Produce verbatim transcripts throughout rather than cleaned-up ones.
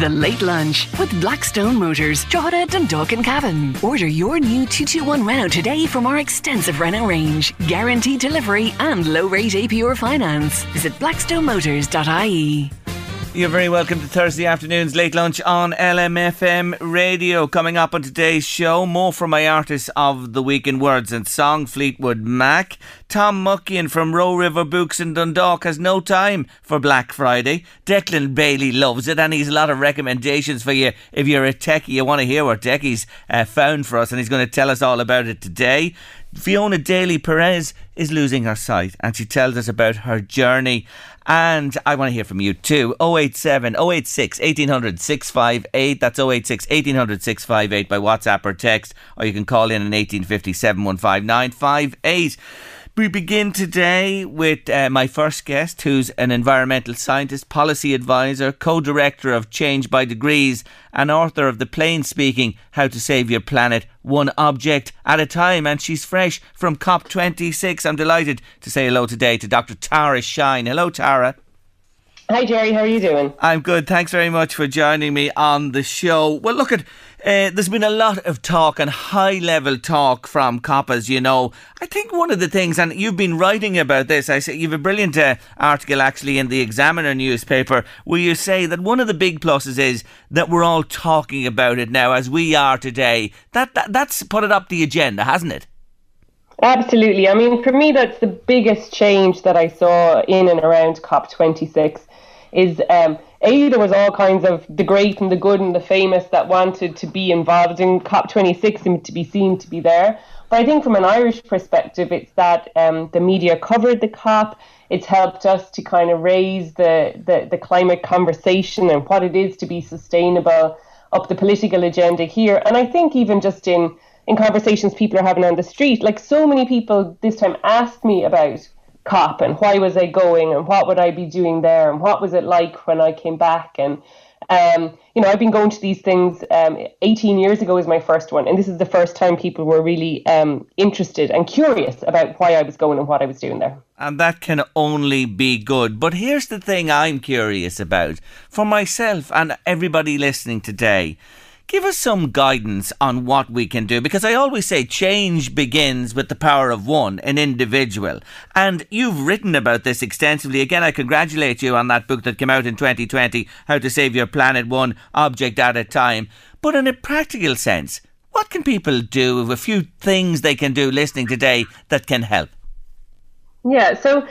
The Late Lunch with Blackstone Motors, Drogheda, Dundalk and Cavan. Order your new two two one Renault today from our extensive Renault range. Guaranteed delivery and low rate A P R finance. Visit blackstone motors dot I E. You're very welcome to Thursday afternoon's Late Lunch on L M F M Radio. Coming up on today's show, more from my artists of the week in words and song, Fleetwood Mac. Tom Muckian from Roe River Books in Dundalk has no time for Black Friday. Declan Bailey loves it, and he's a lot of recommendations for you if you're a techie. You want to hear what Deckie's uh, found for us, and he's going to tell us all about it today. Fiona Daly-Perez is losing her sight, and she tells us about her journey. And I want to hear from you too. oh eight seven, oh eight six, one eight hundred, six five eight. That's oh eight six, one eight hundred, six five eight by WhatsApp or text. Or you can call in on one eight five zero, seven one five, nine five eight. We begin today with uh, my first guest, who's an environmental scientist, policy advisor, co-director of Change by Degrees, and author of the plain speaking How to Save Your Planet One Object at a Time. And she's fresh from COP twenty-six. I'm delighted to say hello today to Doctor Tara Shine. Hello, Tara. Hi, Jerry. How are you doing? I'm good. Thanks very much for joining me on the show. Well, look at... Uh, there's been a lot of talk and high-level talk from COP, as you know. I think one of the things, and you've been writing about this, I say you've a brilliant uh, article actually in the Examiner newspaper, where you say that one of the big pluses is that we're all talking about it now, as we are today. That, that that's put it up the agenda, hasn't it? Absolutely. I mean, for me, that's the biggest change that I saw in and around COP twenty-six. Is um, A, there was all kinds of the great and the good and the famous that wanted to be involved in COP twenty-six and to be seen to be there. But I think from an Irish perspective, it's that um, the media covered the COP. It's helped us to kind of raise the, the, the climate conversation and what it is to be sustainable up the political agenda here. And I think even just in, in conversations people are having on the street, like so many people this time asked me about COP and why was I going and what would I be doing there and what was it like when I came back. And um, you know, I've been going to these things um, eighteen years ago was my first one, and this is the first time people were really um, interested and curious about why I was going and what I was doing there. And that can only be good. But here's the thing I'm curious about for myself and everybody listening today. Give us some guidance on what we can do, because I always say change begins with the power of one, an individual. And you've written about this extensively. Again, I congratulate you on that book that came out in twenty twenty, How to Save Your Planet One Object at a Time. But in a practical sense, what can people do, a few things they can do listening today that can help? Yeah, so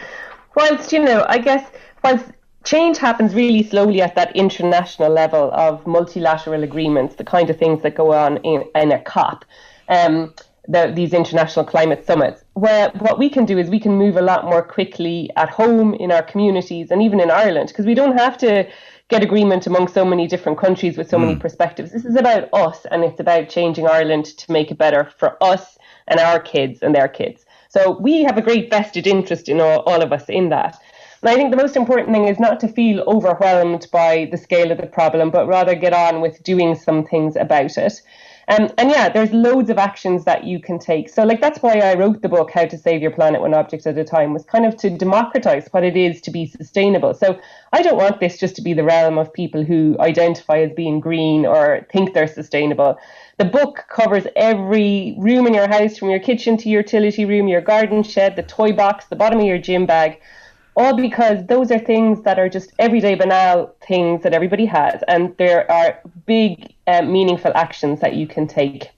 whilst, you know, I guess whilst change happens really slowly at that international level of multilateral agreements, the kind of things that go on in, in a COP, um, the, these international climate summits, where what we can do is we can move a lot more quickly at home, in our communities, and even in Ireland, because we don't have to get agreement among so many different countries with so mm. many perspectives. This is about us, and it's about changing Ireland to make it better for us and our kids and their kids. So we have a great vested interest in all, all of us in that. And I think the most important thing is not to feel overwhelmed by the scale of the problem, but rather get on with doing some things about it. Um, and yeah, there's loads of actions that you can take. So like, that's why I wrote the book, How to Save Your Planet One Object at a Time, was kind of to democratize what it is to be sustainable. So I don't want this just to be the realm of people who identify as being green or think they're sustainable. The book covers every room in your house, from your kitchen to your utility room, your garden shed, the toy box, the bottom of your gym bag. all because those are things that are just everyday banal things that everybody has, and there are big uh, meaningful actions that you can take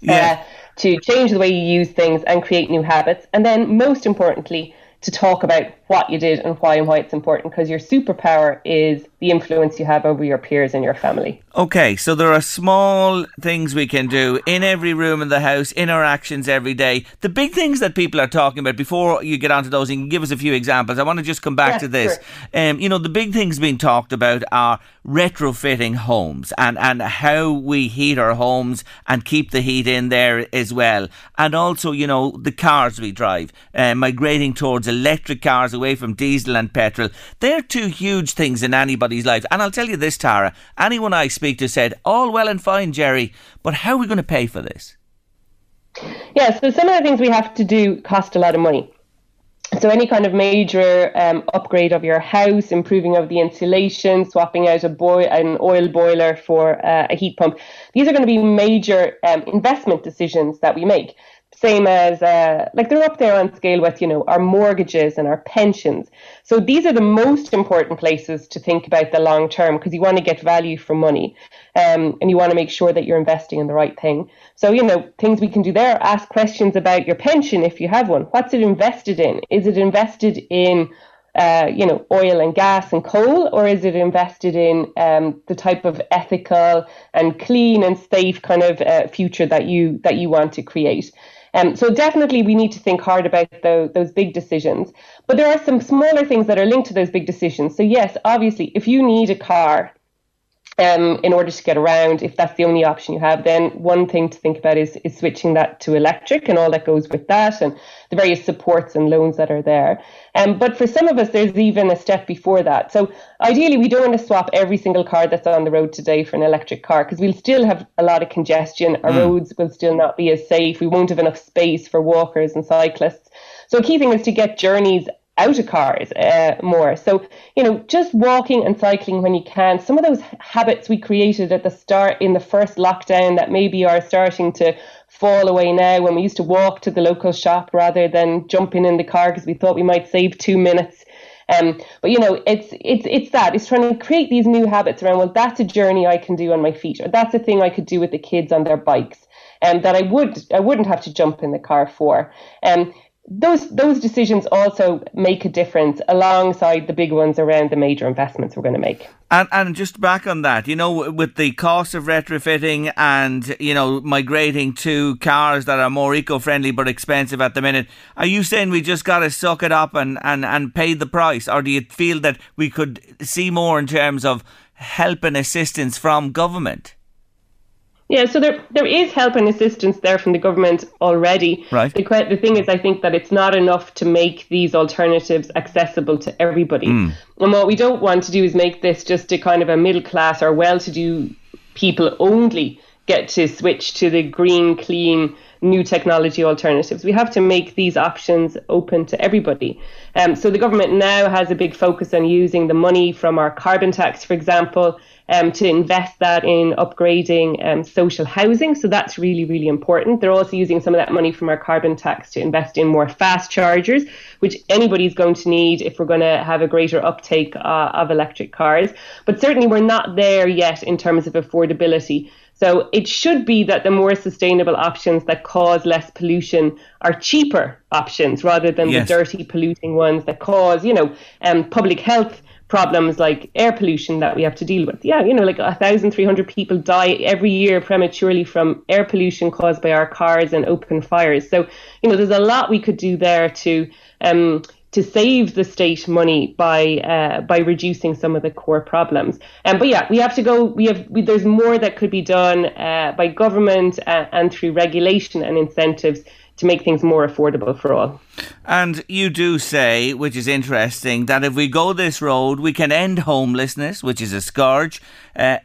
yeah. uh, to change the way you use things and create new habits, and then most importantly to talk about what you did and why and why it's important, because your superpower is the influence you have over your peers and your family. Okay, so there are small things we can do in every room in the house, in our actions every day. The big things that people are talking about, before you get onto those, you can give us a few examples. I want to just come back yeah, to this. Sure. Um, you know, the big things being talked about are retrofitting homes and, and how we heat our homes and keep the heat in there as well. And also, you know, the cars we drive, uh, migrating towards electric cars away from diesel and petrol. They're two huge things in anybody's life. And I'll tell you this, Tara, anyone I speak to said, all well and fine, Jerry, but how are we going to pay for this? Yeah, so some of the things we have to do cost a lot of money. So any kind of major um, upgrade of your house, improving of the insulation, swapping out a boi- an oil boiler for uh, a heat pump, these are going to be major um, investment decisions that we make. Same as, uh, like they're up there on scale with, you know, our mortgages and our pensions. So these are the most important places to think about the long term, because you want to get value for money, um, and you want to make sure that you're investing in the right thing. So, you know, things we can do there, ask questions about your pension if you have one. What's it invested in? Is it invested in, uh, you know, oil and gas and coal, or is it invested in um, the type of ethical and clean and safe kind of uh, future that you that you want to create? Um, so definitely we need to think hard about the, those big decisions. But there are some smaller things that are linked to those big decisions. So yes, obviously, if you need a car um, in order to get around, if that's the only option you have, then one thing to think about is, is switching that to electric and all that goes with that and the various supports and loans that are there. Um, but for some of us, there's even a step before that. So ideally, we don't want to swap every single car that's on the road today for an electric car, because we'll still have a lot of congestion. Our mm. roads will still not be as safe. We won't have enough space for walkers and cyclists. So a key thing is to get journeys out of cars uh, more. So, you know, just walking and cycling when you can. Some of those habits we created at the start in the first lockdown that maybe are starting to fall away now, when we used to walk to the local shop rather than jumping in the car because we thought we might save two minutes. Um, but, you know, it's it's it's that. It's trying to create these new habits around, well, that's a journey I can do on my feet, or that's a thing I could do with the kids on their bikes, and um, that I, would, I wouldn't have to jump in the car for. Um, Those those decisions also make a difference alongside the big ones around the major investments we're going to make. And and just back on that, you know, with the cost of retrofitting and, you know, migrating to cars that are more eco-friendly but expensive at the minute, are you saying we just got to suck it up and, and, and pay the price? Or do you feel that we could see more in terms of help and assistance from government? Yeah, so there there is help and assistance there from the government already. Right. The, the thing is, I think that it's not enough to make these alternatives accessible to everybody. Mm. And what we don't want to do is make this just a kind of a middle class or well-to-do people only get to switch to the green, clean, new technology alternatives. We have to make these options open to everybody. Um, so the government now has a big focus on using the money from our carbon tax, for example, Um, to invest that in upgrading um, social housing. So that's really, really important. They're also using some of that money from our carbon tax to invest in more fast chargers, which anybody's going to need if we're going to have a greater uptake uh, of electric cars. But certainly we're not there yet in terms of affordability. So it should be that the more sustainable options that cause less pollution are cheaper options rather than yes. the dirty polluting ones that cause, you know, um, public health problems like air pollution that we have to deal with. Yeah, you know, like one thousand three hundred people die every year prematurely from air pollution caused by our cars and open fires. So, you know, there's a lot we could do there to um, to save the state money by uh, by reducing some of the core problems. Um, but yeah, we have to go. We have we, there's more that could be done uh, by government uh, and through regulation and incentives to make things more affordable for all. And you do say, which is interesting, that if we go this road, we can end homelessness, which is a scourge. Uh,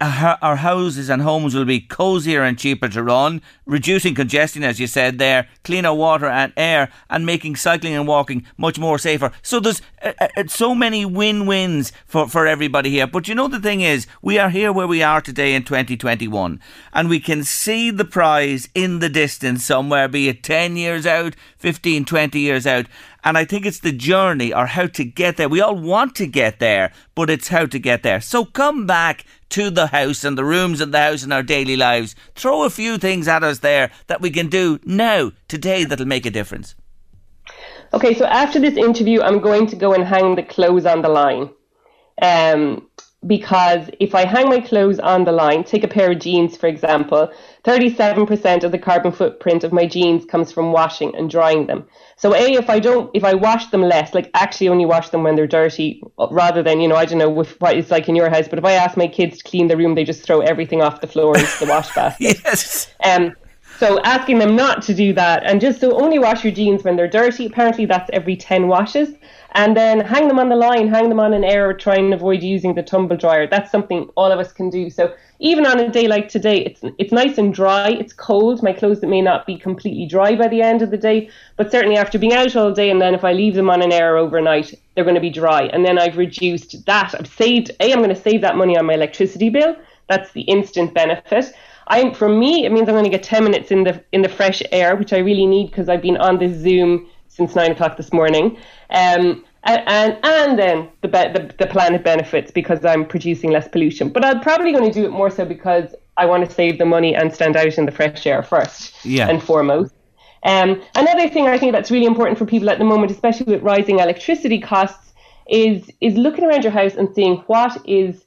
our houses and homes will be cosier and cheaper to run, reducing congestion, as you said there, cleaner water and air, and making cycling and walking much more safer. So there's uh, uh, so many win-wins for, for everybody here. But you know, the thing is, we are here where we are today in twenty twenty-one, and we can see the prize in the distance somewhere, be it ten years years out, fifteen, twenty years out. And I think it's the journey or how to get there. We all want to get there, but it's how to get there. So come back to the house and the rooms in the house and our daily lives. Throw a few things at us there that we can do now, today, that'll make a difference. Okay, so after this interview, I'm going to go and hang the clothes on the line. Um, because if I hang my clothes on the line, take a pair of jeans, for example, thirty-seven percent of the carbon footprint of my jeans comes from washing and drying them. So A, if I don't, if I wash them less, like actually only wash them when they're dirty, rather than, you know, I don't know what it's like in your house, but if I ask my kids to clean the room, they just throw everything off the floor into the wash basket. Yes. Um, So asking them not to do that, and just so only wash your jeans when they're dirty. Apparently that's every ten washes. And then hang them on the line, hang them on an air, or try and avoid using the tumble dryer. That's something all of us can do. So even on a day like today, it's it's nice and dry. It's cold. My clothes may not be completely dry by the end of the day, but certainly after being out all day, and then if I leave them on an air overnight, they're going to be dry. And then I've reduced that. I've saved, A, I'm going to save that money on my electricity bill. That's the instant benefit. I, for me, it means I'm going to get ten minutes in the in the fresh air, which I really need because I've been on this Zoom since nine o'clock this morning. Um, and, and and then the, the the planet benefits because I'm producing less pollution. But I'm probably going to do it more so because I want to save the money and stand out in the fresh air first yeah. and foremost. Um, another thing I think that's really important for people at the moment, especially with rising electricity costs, is is looking around your house and seeing what is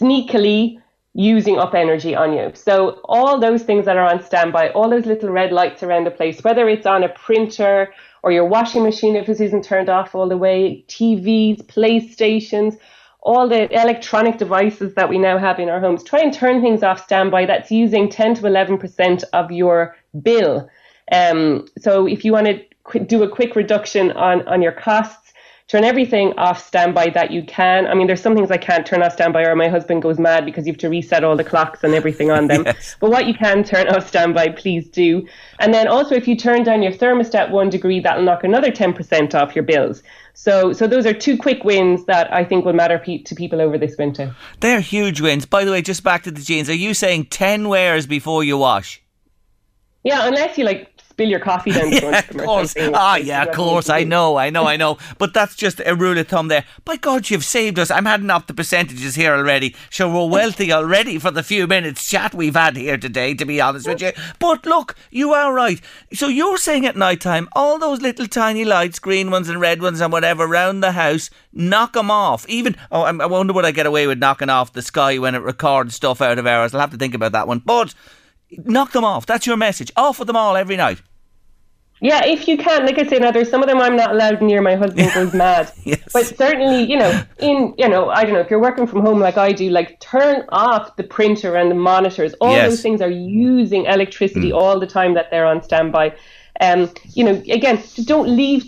sneakily using up energy on you. So all those things that are on standby, all those little red lights around the place, whether it's on a printer or your washing machine if it isn't turned off all the way, T Vs, PlayStations, all the electronic devices that we now have in our homes, try and turn things off standby. That's using ten to eleven percent of your bill. Um, so if you want to qu- do a quick reduction on, on your costs, turn everything off standby that you can. I mean, there's some things I can't turn off standby or my husband goes mad because you have to reset all the clocks and everything on them. Yes. But what you can turn off standby, please do. And then also if you turn down your thermostat one degree, that'll knock another ten percent off your bills. So so those are two quick wins that I think will matter pe- to people over this winter. They're huge wins. By the way, just back to the jeans. Are you saying ten wears before you wash? Yeah, unless you like... spill your coffee down the yeah, of course. Ah, yeah, of course. I know, I know, I know. But that's just a rule of thumb there. By God, you've saved us. I'm heading off the percentages here already. Sure, we're wealthy already for the few minutes chat we've had here today, to be honest with you. But look, you are right. So you're saying at night time, all those little tiny lights, green ones and red ones and whatever, around the house, knock them off. Even, oh, I wonder what I get away with knocking off the sky when it records stuff out of hours. I'll have to think about that one. But... knock them off. That's your message. Off with them all every night. Yeah, if you can. Like I say, now there's some of them I'm not allowed near. My husband goes mad. Yes. But certainly, you know, in you know, I don't know, if you're working from home like I do, like turn off the printer and the monitors. All yes. those things are using electricity mm. all the time that they're on standby. Um, you know, again, just don't leave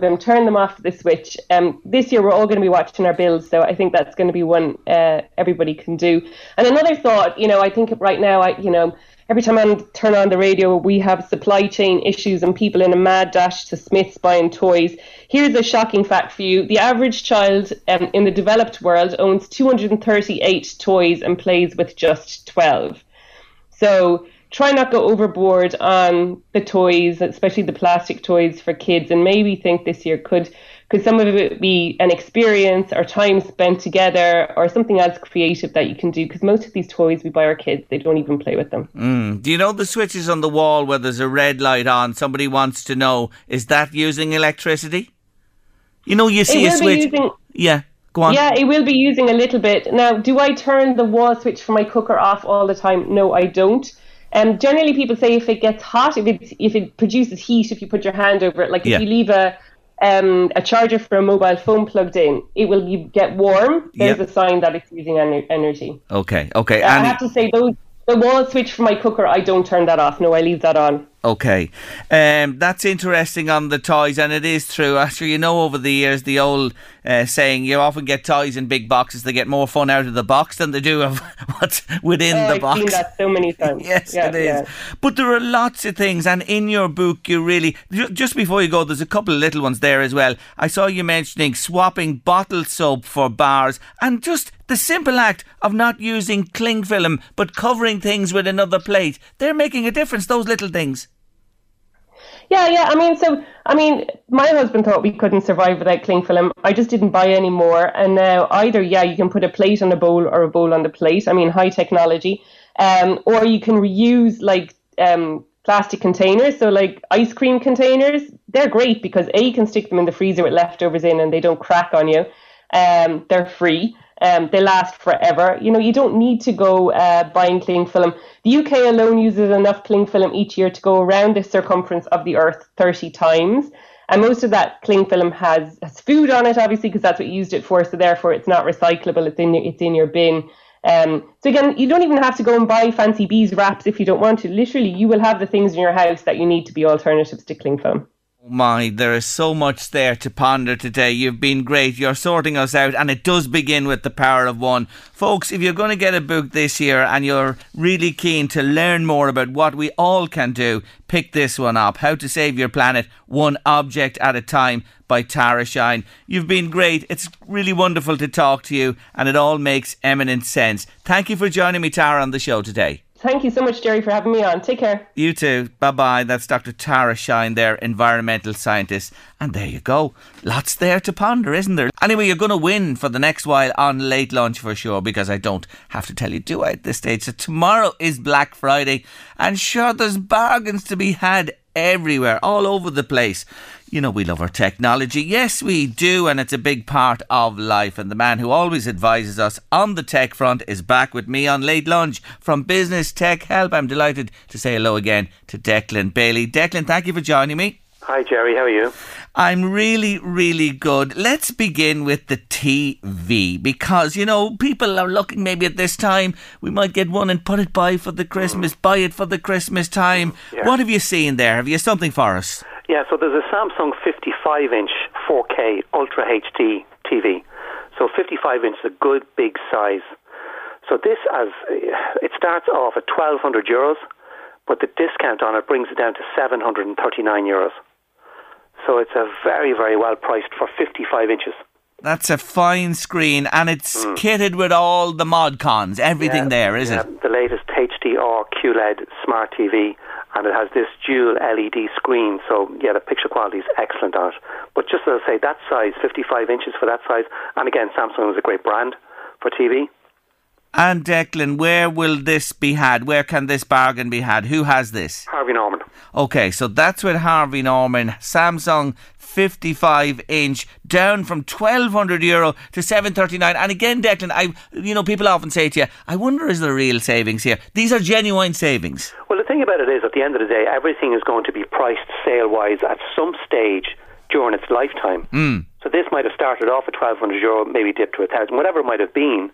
them. Turn them off the switch. Um, this year we're all going to be watching our bills, so I think that's going to be one uh, everybody can do. And another thought, you know, I think right now, I, you know, every time I turn on the radio, we have supply chain issues and people in a mad dash to Smith's buying toys. Here's a shocking fact for you: the average child um, in the developed world owns two hundred thirty-eight toys and plays with just twelve. So. Try not go overboard on the toys, especially the plastic toys for kids, and maybe think this year could could some of it be an experience or time spent together or something else creative that you can do, because most of these toys we buy our kids, they don't even play with them. Mm. Do you know the switches on the wall where there's a red light on? Somebody wants to know, is that using electricity? You know, you see a switch. Using- yeah. Yeah, it will be using a little bit. Now, do I turn the wall switch for my cooker off all the time? No, I don't. Um, generally, people say if it gets hot, if it if it produces heat, if you put your hand over it, like yeah. if you leave a um, a charger for a mobile phone plugged in, it will get warm. There's yeah. a sign that it's using en- energy. Okay, okay. Uh, I have to say, those the wall switch for my cooker, I don't turn that off. No, I leave that on. Okay, um, that's interesting on the toys, and it is true. Actually, you know, over the years, the old uh, saying, you often get toys in big boxes. They get more fun out of the box than they do of what's within oh, the I've box. I've seen that so many times. yes, yeah, it is. Yeah. But there are lots of things, and in your book, you really, just before you go, there's a couple of little ones there as well. I saw you mentioning swapping bottle soap for bars, and just the simple act of not using cling film, but covering things with another plate. They're making a difference, those little things. Yeah, yeah. I mean, so, I mean, my husband thought we couldn't survive without cling film. I just didn't buy any more. And now either, yeah, you can put a plate on a bowl or a bowl on the plate. I mean, high technology. Um, or you can reuse like um, plastic containers. So like ice cream containers, they're great because A, you can stick them in the freezer with leftovers in and they don't crack on you. Um, they're free. Um, they last forever. You know, you don't need to go uh, buying cling film. The U K alone uses enough cling film each year to go around the circumference of the Earth thirty times. And most of that cling film has, has food on it, obviously, because that's what you used it for. So therefore, it's not recyclable. It's in, it's in your bin. Um, so again, you don't even have to go and buy fancy bees wraps if you don't want to. Literally, you will have the things in your house that you need to be alternatives to cling film. Oh my, there is so much there to ponder today. You've been great. You're sorting us out, and it does begin with the power of one. Folks, if you're going to get a book this year and you're really keen to learn more about what we all can do, pick this one up. How to Save Your Planet One Object at a Time by Tara Shine. You've been great. It's really wonderful to talk to you, and it all makes eminent sense. Thank you for joining me, Tara, on the show today. Thank you so much, Jerry, for having me on. Take care. You too. Bye-bye. That's Doctor Tara Shine there, environmental scientist. And there you go. Lots there to ponder, isn't there? Anyway, you're going to win for the next while on Late Lunch for sure, because I don't have to tell you, do I, at this stage? So tomorrow is Black Friday, and sure, there's bargains to be had everywhere, all over the place. You know, we love our technology. Yes, we do. And it's a big part of life. And the man who always advises us on the tech front is back with me on Late Lunch from Business Tech Help. I'm delighted to say hello again to Declan Bailey. Declan, thank you for joining me. Hi, Jerry. How are you? I'm really, really good. Let's begin with the T V because, you know, people are looking maybe at this time. We might get one and put it by for the Christmas, mm. buy it for the Christmas time. Yeah. What have you seen there? Have you something for us? Yeah, so there's a Samsung fifty-five inch four K Ultra H D T V. So fifty-five inch is a good big size. So this, as it starts off at twelve hundred euros, but the discount on it brings it down to seven hundred thirty-nine euros. So it's a very, very well priced for fifty-five inches. That's a fine screen, and it's mm. kitted with all the mod cons, everything yeah, there, is yeah, it? The latest H D R Q L E D smart T V, and it has this dual L E D screen, so yeah, the picture quality is excellent on it. But just as I say, that size, fifty-five inches for that size, and again, Samsung is a great brand for T V. And Declan, where will this be had? Where can this bargain be had? Who has this? Harvey Norman. Okay, so that's with Harvey Norman. Samsung fifty-five inch down from twelve hundred euro to seven thirty-nine. And again, Declan, I you know people often say to you, I wonder is there real savings here? These are genuine savings. Well, the thing about it is, at the end of the day, everything is going to be priced sale-wise at some stage during its lifetime. Mm. So this might have started off at twelve hundred euro, maybe dipped to one thousand, whatever it might have been.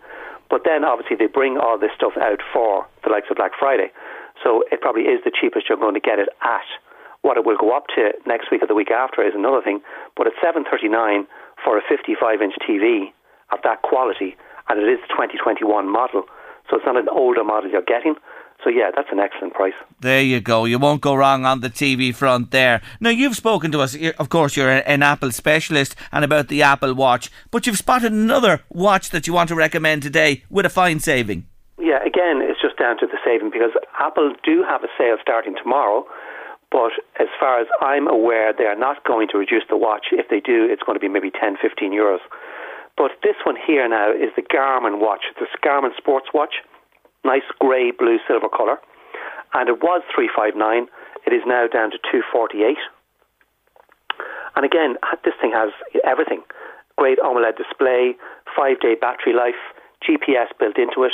But then, obviously, they bring all this stuff out for the likes of Black Friday. So it probably is the cheapest you're going to get it at. What it will go up to next week or the week after is another thing. But at seven hundred thirty-nine for a fifty-five inch T V of that quality, and it is the twenty twenty-one model, so it's not an older model you're getting. So, yeah, that's an excellent price. There you go. You won't go wrong on the T V front there. Now, you've spoken to us, of course, you're an Apple specialist, and about the Apple Watch, but you've spotted another watch that you want to recommend today with a fine saving. Yeah, again, it's just down to the saving, because Apple do have a sale starting tomorrow, but as far as I'm aware, they are not going to reduce the watch. If they do, it's going to be maybe ten, fifteen euros. But this one here now is the Garmin watch. It's a Garmin sports watch. Nice grey, blue, silver colour. And it was three fifty-nine. It is now down to two forty-eight. And again, this thing has everything. Great OLED display, five-day battery life, G P S built into it,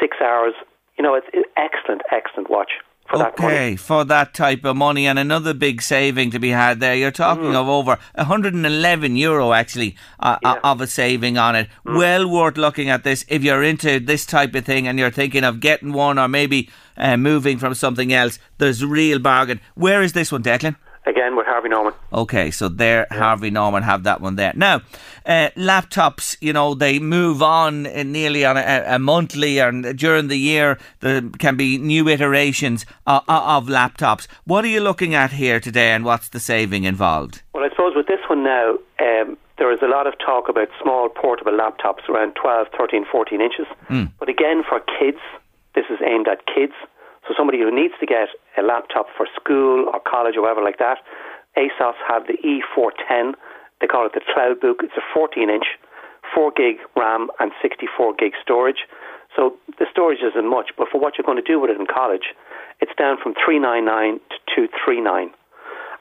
six hours. You know, it's an excellent, excellent watch. For okay, that money. For that type of money, and another big saving to be had there. You're talking mm. of over one hundred eleven euro actually uh, yeah. of a saving on it. Mm. Well worth looking at this if you're into this type of thing and you're thinking of getting one or maybe uh, moving from something else. There's real bargain. Where is this one, Declan? Again, with Harvey Norman. Okay, so there, yeah. Harvey Norman have that one there. Now, uh, laptops, you know, they move on nearly on a, a monthly and during the year. There can be new iterations of, of laptops. What are you looking at here today, and what's the saving involved? Well, I suppose with this one now, um, there is a lot of talk about small portable laptops around twelve, thirteen, fourteen inches. Mm. But again, for kids, this is aimed at kids. So somebody who needs to get a laptop for school or college or whatever like that, ASUS have the E four ten. They call it the CloudBook. It's a fourteen-inch, four gig RAM and sixty-four gig storage. So the storage isn't much, but for what you're going to do with it in college, it's down from three ninety-nine to two thirty-nine.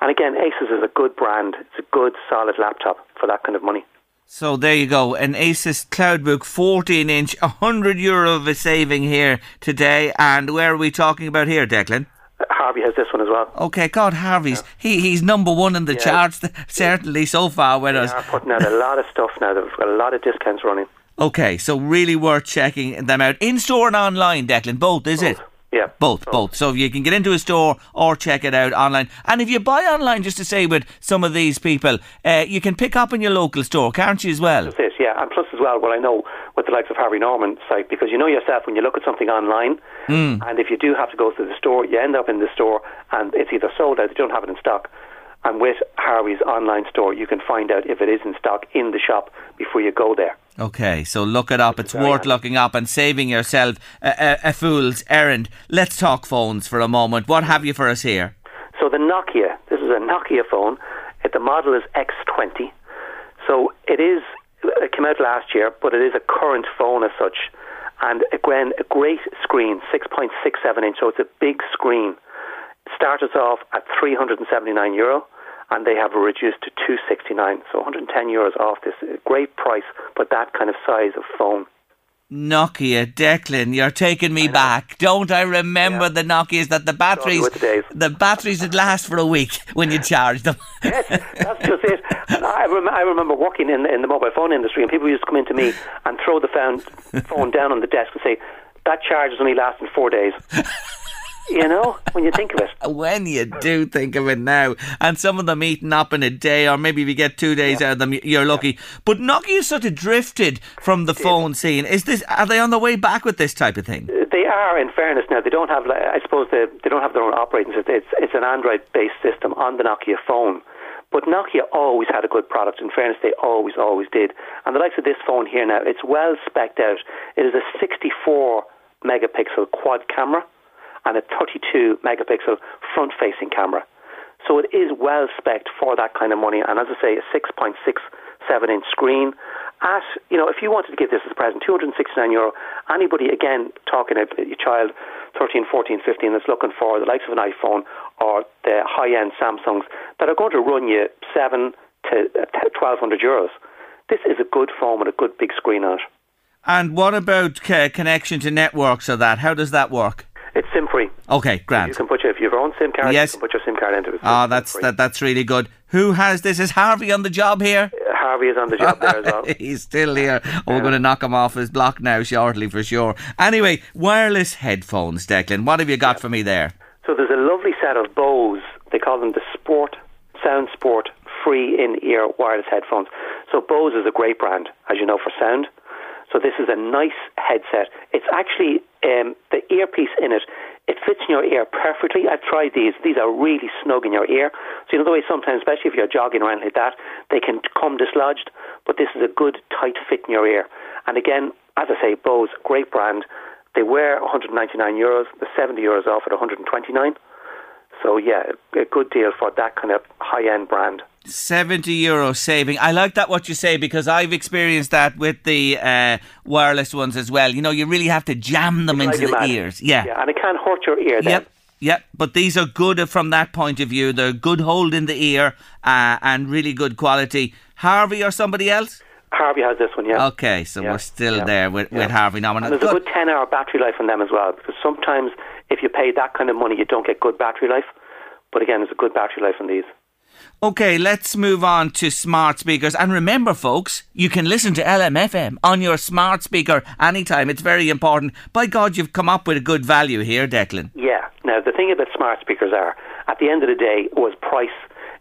And again, ASUS is a good brand. It's a good, solid laptop for that kind of money. So there you go, an ASUS CloudBook fourteen-inch, one hundred euro of a saving here today. And where are we talking about here, Declan? Harvey has this one as well. Okay, God, Harvey's. Yeah. He He's number one in the yeah. charts, certainly so far with us. They are putting out a lot of stuff now. They've got a lot of discounts running. Okay, so really worth checking them out. In-store and online, Declan, both, is both. it? Yeah. Both, both, both. So you can get into a store or check it out online. And if you buy online, just to say with some of these people, uh, you can pick up in your local store, can't you, as well? That's it, yeah. And plus as well, well, I know with the likes of Harvey Norman site, because you know yourself when you look at something online, mm. and if you do have to go to the store, you end up in the store and it's either sold out, they don't have it in stock. And with Harvey's online store, you can find out if it is in stock in the shop before you go there. Okay, so look it up. It's worth looking up and saving yourself a, a, a fool's errand. Let's talk phones for a moment. What have you for us here? So the Nokia, this is a Nokia phone. The model is X twenty. So it is, it came out last year, but it is a current phone as such. And again, a great screen, six point six seven inch, so it's a big screen. Starts us off at three hundred seventy-nine euro, and they have reduced to two sixty-nine, so one hundred ten euros off. This great price, but that kind of size of phone. Nokia, Declan, you're taking me back. Don't I remember yeah. the Nokias that the batteries the, the batteries would last for a week when you charge them. Yes, that's just it. I, rem- I remember working in, in the mobile phone industry, and people used to come in to me and throw the phone, phone down on the desk and say, that charge is only lasting four days. You know, when you think of it. When you do think of it now. And some of them eating up in a day, or maybe if you get two days yeah. out of them, you're lucky. Yeah. But Nokia sort of drifted from the phone scene. Is this? Are they on the way back with this type of thing? They are, in fairness now. They don't have, I suppose, they, they don't have their own operating system. It's, it's an Android-based system on the Nokia phone. But Nokia always had a good product. In fairness, they always, always did. And the likes of this phone here now, it's well specced out. It is a sixty-four megapixel quad camera and a thirty-two megapixel front-facing camera. So it is well specced for that kind of money. And as I say, a six point six seven inch screen. At, you know, if you wanted to give this as a present, two hundred sixty-nine euro, anybody, again, talking about your child, thirteen, fourteen, fifteen, that's looking for the likes of an iPhone or the high-end Samsungs that are going to run you seven to twelve hundred euros. This is a good phone with a good big screen on it. And what about uh, connection to networks or that? How does that work? It's SIM-free. Okay, grand. You can put your, if you have your own SIM card, yes. you can put your SIM card into it. Oh, that's that, that's really good. Who has this? Is Harvey on the job here? Uh, Harvey is on the job there as well. He's still here. Oh, we're yeah. going to knock him off his block now shortly for sure. Anyway, wireless headphones, Declan. What have you got yeah. for me there? So there's a lovely set of Bose. They call them the Sport, Sound Sport, free in-ear wireless headphones. So Bose is a great brand, as you know, for sound. So this is a nice headset. It's actually... Um, the earpiece in it, it fits in your ear perfectly. I've tried these. These are really snug in your ear. So you know the way sometimes, especially if you're jogging around like that, they can come dislodged, but this is a good, tight fit in your ear. And again, as I say, Bose, great brand. They were one hundred ninety-nine euros. They're seventy euros off at one hundred twenty-nine. So yeah, a good deal for that kind of high-end brand. seventy euro saving. I like that what you say, because I've experienced that with the uh, wireless ones as well. You know, you really have to jam them it's into the mad. ears. Yeah. yeah, and it can hurt your ear then. Yep, yep. But these are good from that point of view. They're good hold in the ear uh, and really good quality. Harvey or somebody else? Harvey has this one, yeah. Okay, so yeah. we're still yeah. there with, yeah. with Harvey Norman. And there's good. a good ten hour battery life on them as well, because sometimes if you pay that kind of money, you don't get good battery life. But again, there's a good battery life on these. Okay, let's move on to smart speakers. And remember, folks, you can listen to L M F M on your smart speaker anytime. It's very important. By God, you've come up with a good value here, Declan. Yeah. Now, the thing about smart speakers are, at the end of the day, it was price.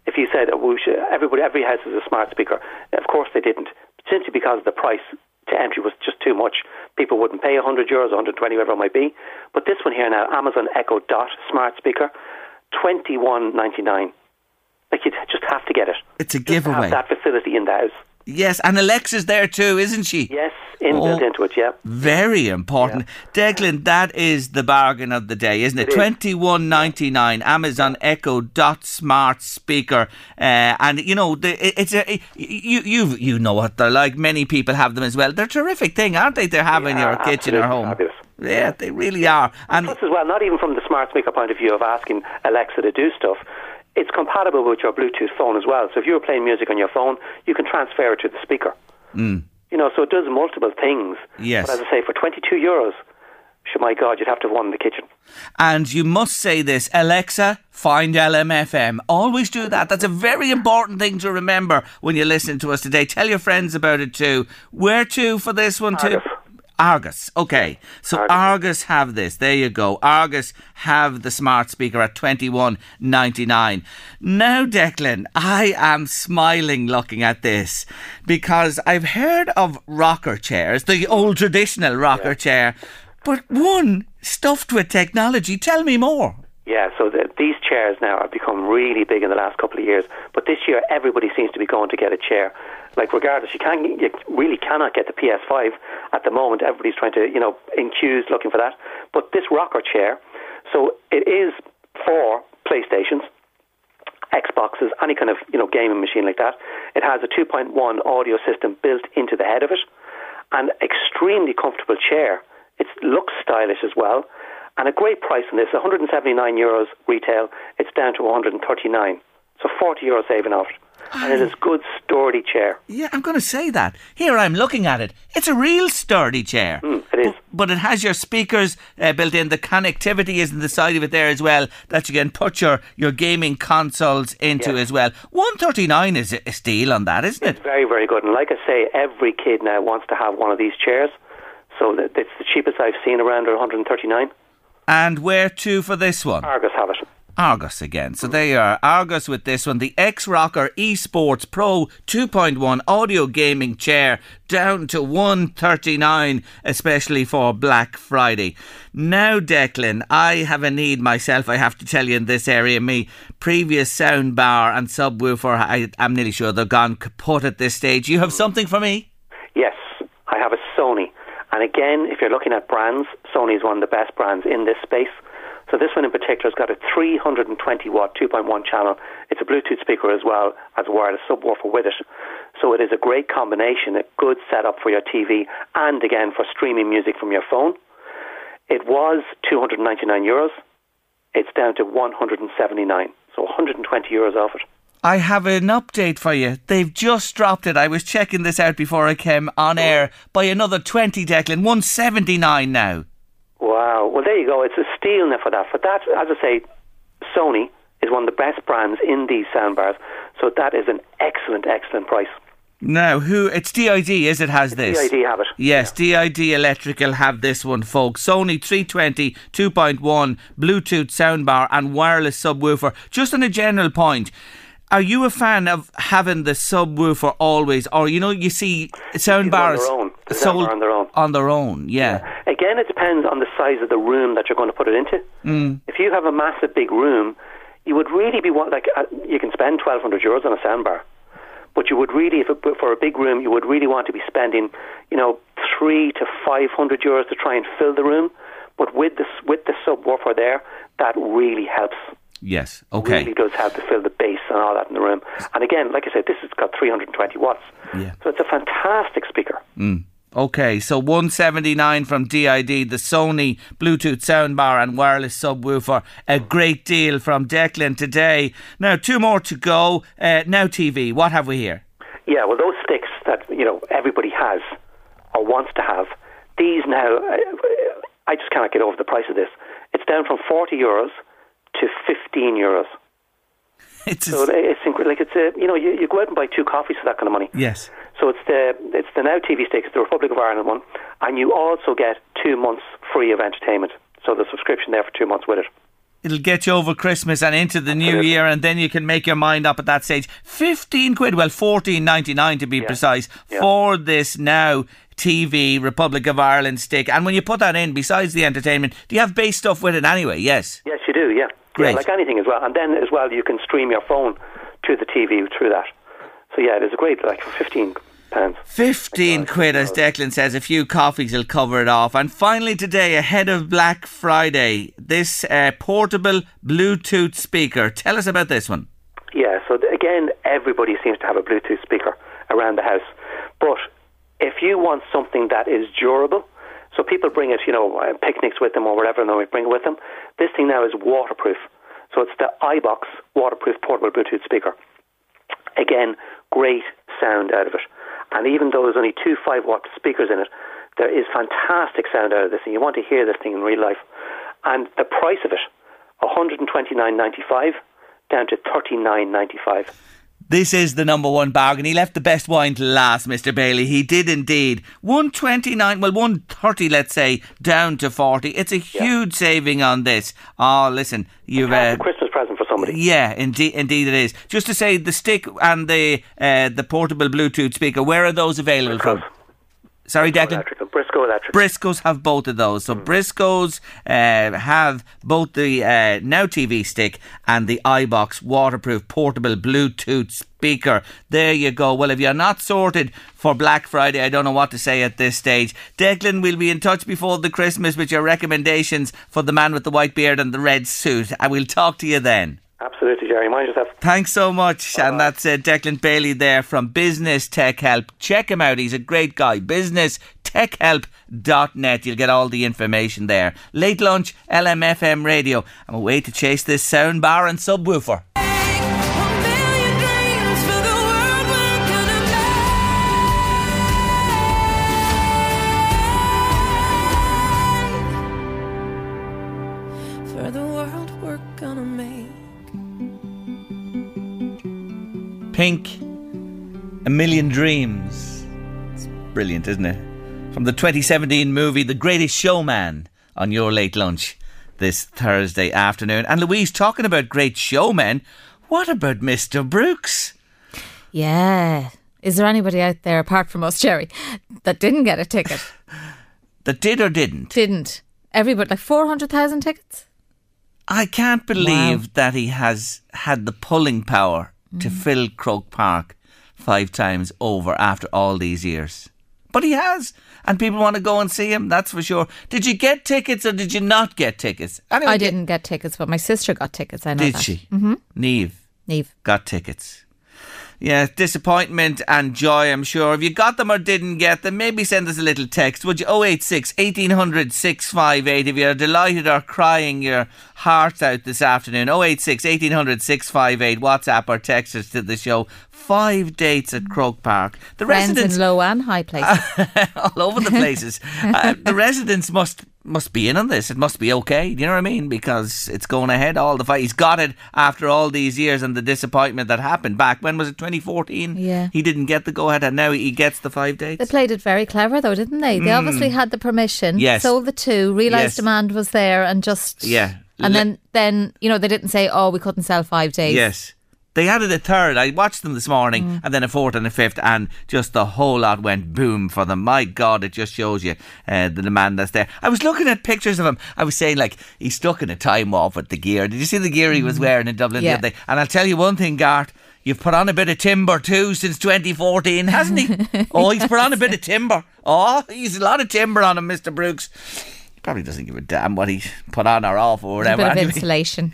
If you said, oh, should, everybody, every house is a smart speaker, of course they didn't. Simply because the price to entry was just too much. People wouldn't pay one hundred euros, one hundred twenty, whatever it might be. But this one here now, Amazon Echo Dot smart speaker, twenty-one ninety-nine. Like, you just have to get it. It's a just giveaway. Have that facility in the house. Yes, and Alexa's there too, isn't she? Yes, Inbuilt oh, into it, yeah. Very important. Yeah. Declan, that is the bargain of the day, isn't it? It twenty-one ninety-nine Amazon Echo Dot smart speaker. Uh, and, you know, the, it's a, it, you you you know what they're like. Many people have them as well. They're a terrific thing, aren't they? They're having yeah, your kitchen or home. Fabulous. Yeah, they really are. And plus as well, not even from the smart speaker point of view of asking Alexa to do stuff, it's compatible with your Bluetooth phone as well. So if you're playing music on your phone, you can transfer it to the speaker. Mm. You know, so it does multiple things. Yes. But as I say, for twenty-two euros, my God, you'd have to have one in the kitchen. And you must say this, Alexa, find L M F M. Always do that. That's a very important thing to remember when you listen to us today. Tell your friends about it too. Where to for this one too? Argus. Argus. Okay. So Argus. Argus have this. There you go. Argus have the smart speaker at twenty-one ninety-nine. Now, Declan, I am smiling looking at this because I've heard of rocker chairs, the old traditional rocker yeah. chair, but one stuffed with technology. Tell me more. Yeah, so the, these chairs now have become really big in the last couple of years. But this year, everybody seems to be going to get a chair. Like, regardless, you, can, you really cannot get the P S five at the moment. Everybody's trying to, you know, in queues looking for that. But this rocker chair, so it is for PlayStations, Xboxes, any kind of, you know, gaming machine like that. It has a two point one audio system built into the head of it. An extremely comfortable chair. It looks stylish as well. And a great price on this, one hundred seventy-nine euros retail. It's down to one hundred thirty-nine. So forty euros saving off it. And it is a good sturdy chair. Yeah, I'm going to say that. Here I'm looking at it. It's a real sturdy chair. Mm, it is. But, but it has your speakers uh, built in. The connectivity is in the side of it there as well that you can put your, your gaming consoles into yes. as well. one hundred thirty-nine is a steal on that, isn't it? It's very, very good. And like I say, every kid now wants to have one of these chairs. So it's the cheapest I've seen around one hundred thirty-nine. And where to for this one? Argus have it. Argus again. So there you are. Argus with this one. The X-Rocker eSports Pro two point one audio gaming chair down to one hundred thirty-nine, especially for Black Friday. Now, Declan, I have a need myself, I have to tell you, in this area. My previous soundbar and subwoofer, I, I'm nearly sure they're gone kaput at this stage. You have something for me? Yes, I have a Sony. And again, if you're looking at brands, Sony is one of the best brands in this space. So this one in particular has got a three hundred twenty watt two point one channel. It's a Bluetooth speaker as well as a wireless subwoofer with it. So it is a great combination, a good setup for your T V and again for streaming music from your phone. It was two hundred ninety-nine euros. It's down to one hundred seventy-nine. So one hundred twenty euros off it. I have an update for you. They've just dropped it. I was checking this out before I came on air by another twenty, Declan. one hundred seventy-nine now. Wow. Well, there you go. It's a steal now for that. For that, as I say, Sony is one of the best brands in these soundbars. So that is an excellent, excellent price. Now, who? It's D I D, is it, has it's this? D I D have it. Yes, yeah. D I D Electrical have this one, folks. Sony three twenty, two point one, Bluetooth soundbar and wireless subwoofer. Just on a general point, are you a fan of having the subwoofer always? Or, you know, you see soundbars on, sold on their own. On their own, yeah. yeah. Again, it depends on the size of the room that you're going to put it into. Mm. If you have a massive big room, you would really be, like, you can spend twelve hundred euros on a soundbar. But you would really, if it, for a big room, you would really want to be spending, you know, three to five hundred euros to try and fill the room. But with the, with the subwoofer there, that really helps. Yes, okay. It really does have to fill the bass and all that in the room. And again, like I said, this has got three hundred twenty watts. Yeah. So it's a fantastic speaker. Mm. Okay, so one hundred seventy-nine from D I D, the Sony Bluetooth soundbar and wireless subwoofer. A great deal from Declan today. Now, two more to go. Uh, Now T V, what have we here? Yeah, well, those sticks that, you know, everybody has or wants to have, these now, I just cannot get over the price of this. It's down from forty euros to fifteen euros. It's so it's inc- like it's a, you know, you, you go out and buy two coffees for that kind of money. Yes. So it's the it's the Now T V stick, it's the Republic of Ireland one, and you also get two months free of entertainment. So the subscription there for two months with it. It'll get you over Christmas and into the new year, and then you can make your mind up at that stage. fifteen quid, well, fourteen ninety-nine to be yeah. precise, yeah. for this Now T V Republic of Ireland stick. And when you put that in, besides the entertainment, do you have base stuff with it anyway? Yes. Yes, you do, yeah. Great. Yeah, like anything as well. And then as well, you can stream your phone to the T V through that. So yeah, it is a great, like, for fifteen pounds. fifteen quid, as Declan says. A few coffees will cover it off. And finally today, ahead of Black Friday, this uh, portable Bluetooth speaker. Tell us about this one. Yeah, so again, everybody seems to have a Bluetooth speaker around the house. But if you want something that is durable, so people bring it, you know, picnics with them or whatever, and they bring it with them. This thing now is waterproof. So it's the iBox waterproof portable Bluetooth speaker. Again, great sound out of it. And even though there's only two five-watt speakers in it, there is fantastic sound out of this, and you want to hear this thing in real life. And the price of it, one hundred twenty-nine ninety-five down to thirty-nine ninety-five. This is the number one bargain. He left the best wine to last, Mister Bailey. He did indeed. one twenty-nine, well, one thirty, let's say, down to forty. It's a huge yeah. saving on this. Oh, listen, you've... Uh, a Christmas present for somebody. Yeah, indeed indeed it is. Just to say, the stick and the uh, the portable Bluetooth speaker, where are those available Briscoes. from? Sorry, Declan? Electrical. Briscoe Electrical. Briscoes have both of those. So mm. Briscoes uh, have both the uh, Now T V stick and the iBox waterproof portable Bluetooth speaker. There you go. Well, if you're not sorted for Black Friday, I don't know what to say at this stage. Declan, we'll be in touch before the Christmas with your recommendations for the man with the white beard and the red suit. And we'll talk to you then. Absolutely, Jerry. Mind yourself. Thanks so much. Bye-bye. And that's uh, Declan Bailey there from Business Tech Help. Check him out. He's a great guy. business tech help dot net. You'll get all the information there. Late lunch, L M F M Radio. I'm away to chase this sound bar and subwoofer. Pink, A Million Dreams. It's brilliant, isn't it? From the twenty seventeen movie The Greatest Showman on your late lunch this Thursday afternoon. And Louise, talking about great showmen, what about Mister Brooks? Yeah. Is there anybody out there, apart from us, Jerry, that didn't get a ticket? That did or didn't? Didn't. Everybody, like four hundred thousand tickets? I can't believe wow. that he has had the pulling power to mm. fill Croke Park five times over after all these years. But he has. And people want to go and see him, that's for sure. Did you get tickets or did you not get tickets? Anyone I get... didn't get tickets, but my sister got tickets. I know Did that. she? Mm-hmm. Niamh. Niamh. Got tickets. Yeah, disappointment and joy, I'm sure. If you got them or didn't get them, maybe send us a little text, would you? oh eight six, one eight hundred, six five eight. If you're delighted or crying your hearts out this afternoon, oh eight six, one eight hundred, six five eight. WhatsApp or text us to the show. Five dates at Croke Park. The Friends residents in low and high places. All over the places. uh, the residents must... must be in on this. It must be okay. Do you know what I mean? Because it's going ahead. All the fight. He's got it after all these years and the disappointment that happened back. When was it? twenty fourteen? Yeah. He didn't get the go ahead and now he gets the five dates. They played it very clever though, didn't they? They mm. obviously had the permission. Yes. Sold the two. Realised yes. demand was there and just... Yeah. And Le- then, then, you know, they didn't say, oh, we couldn't sell five days. Yes. They added a third. I watched them this morning mm. and then a fourth and a fifth and just the whole lot went boom for them. My God, it just shows you uh, the demand that's there. I was looking at pictures of him. I was saying, like, he's stuck in a time warp with the gear. Did you see the gear he was wearing in Dublin yeah. the other day? And I'll tell you one thing, Garth. You've put on a bit of timber too since twenty fourteen, hasn't he? Oh, he's put on a bit of timber. Oh, he's a lot of timber on him, Mister Brooks. Probably doesn't give a damn what he put on or off or whatever. A bit of insulation.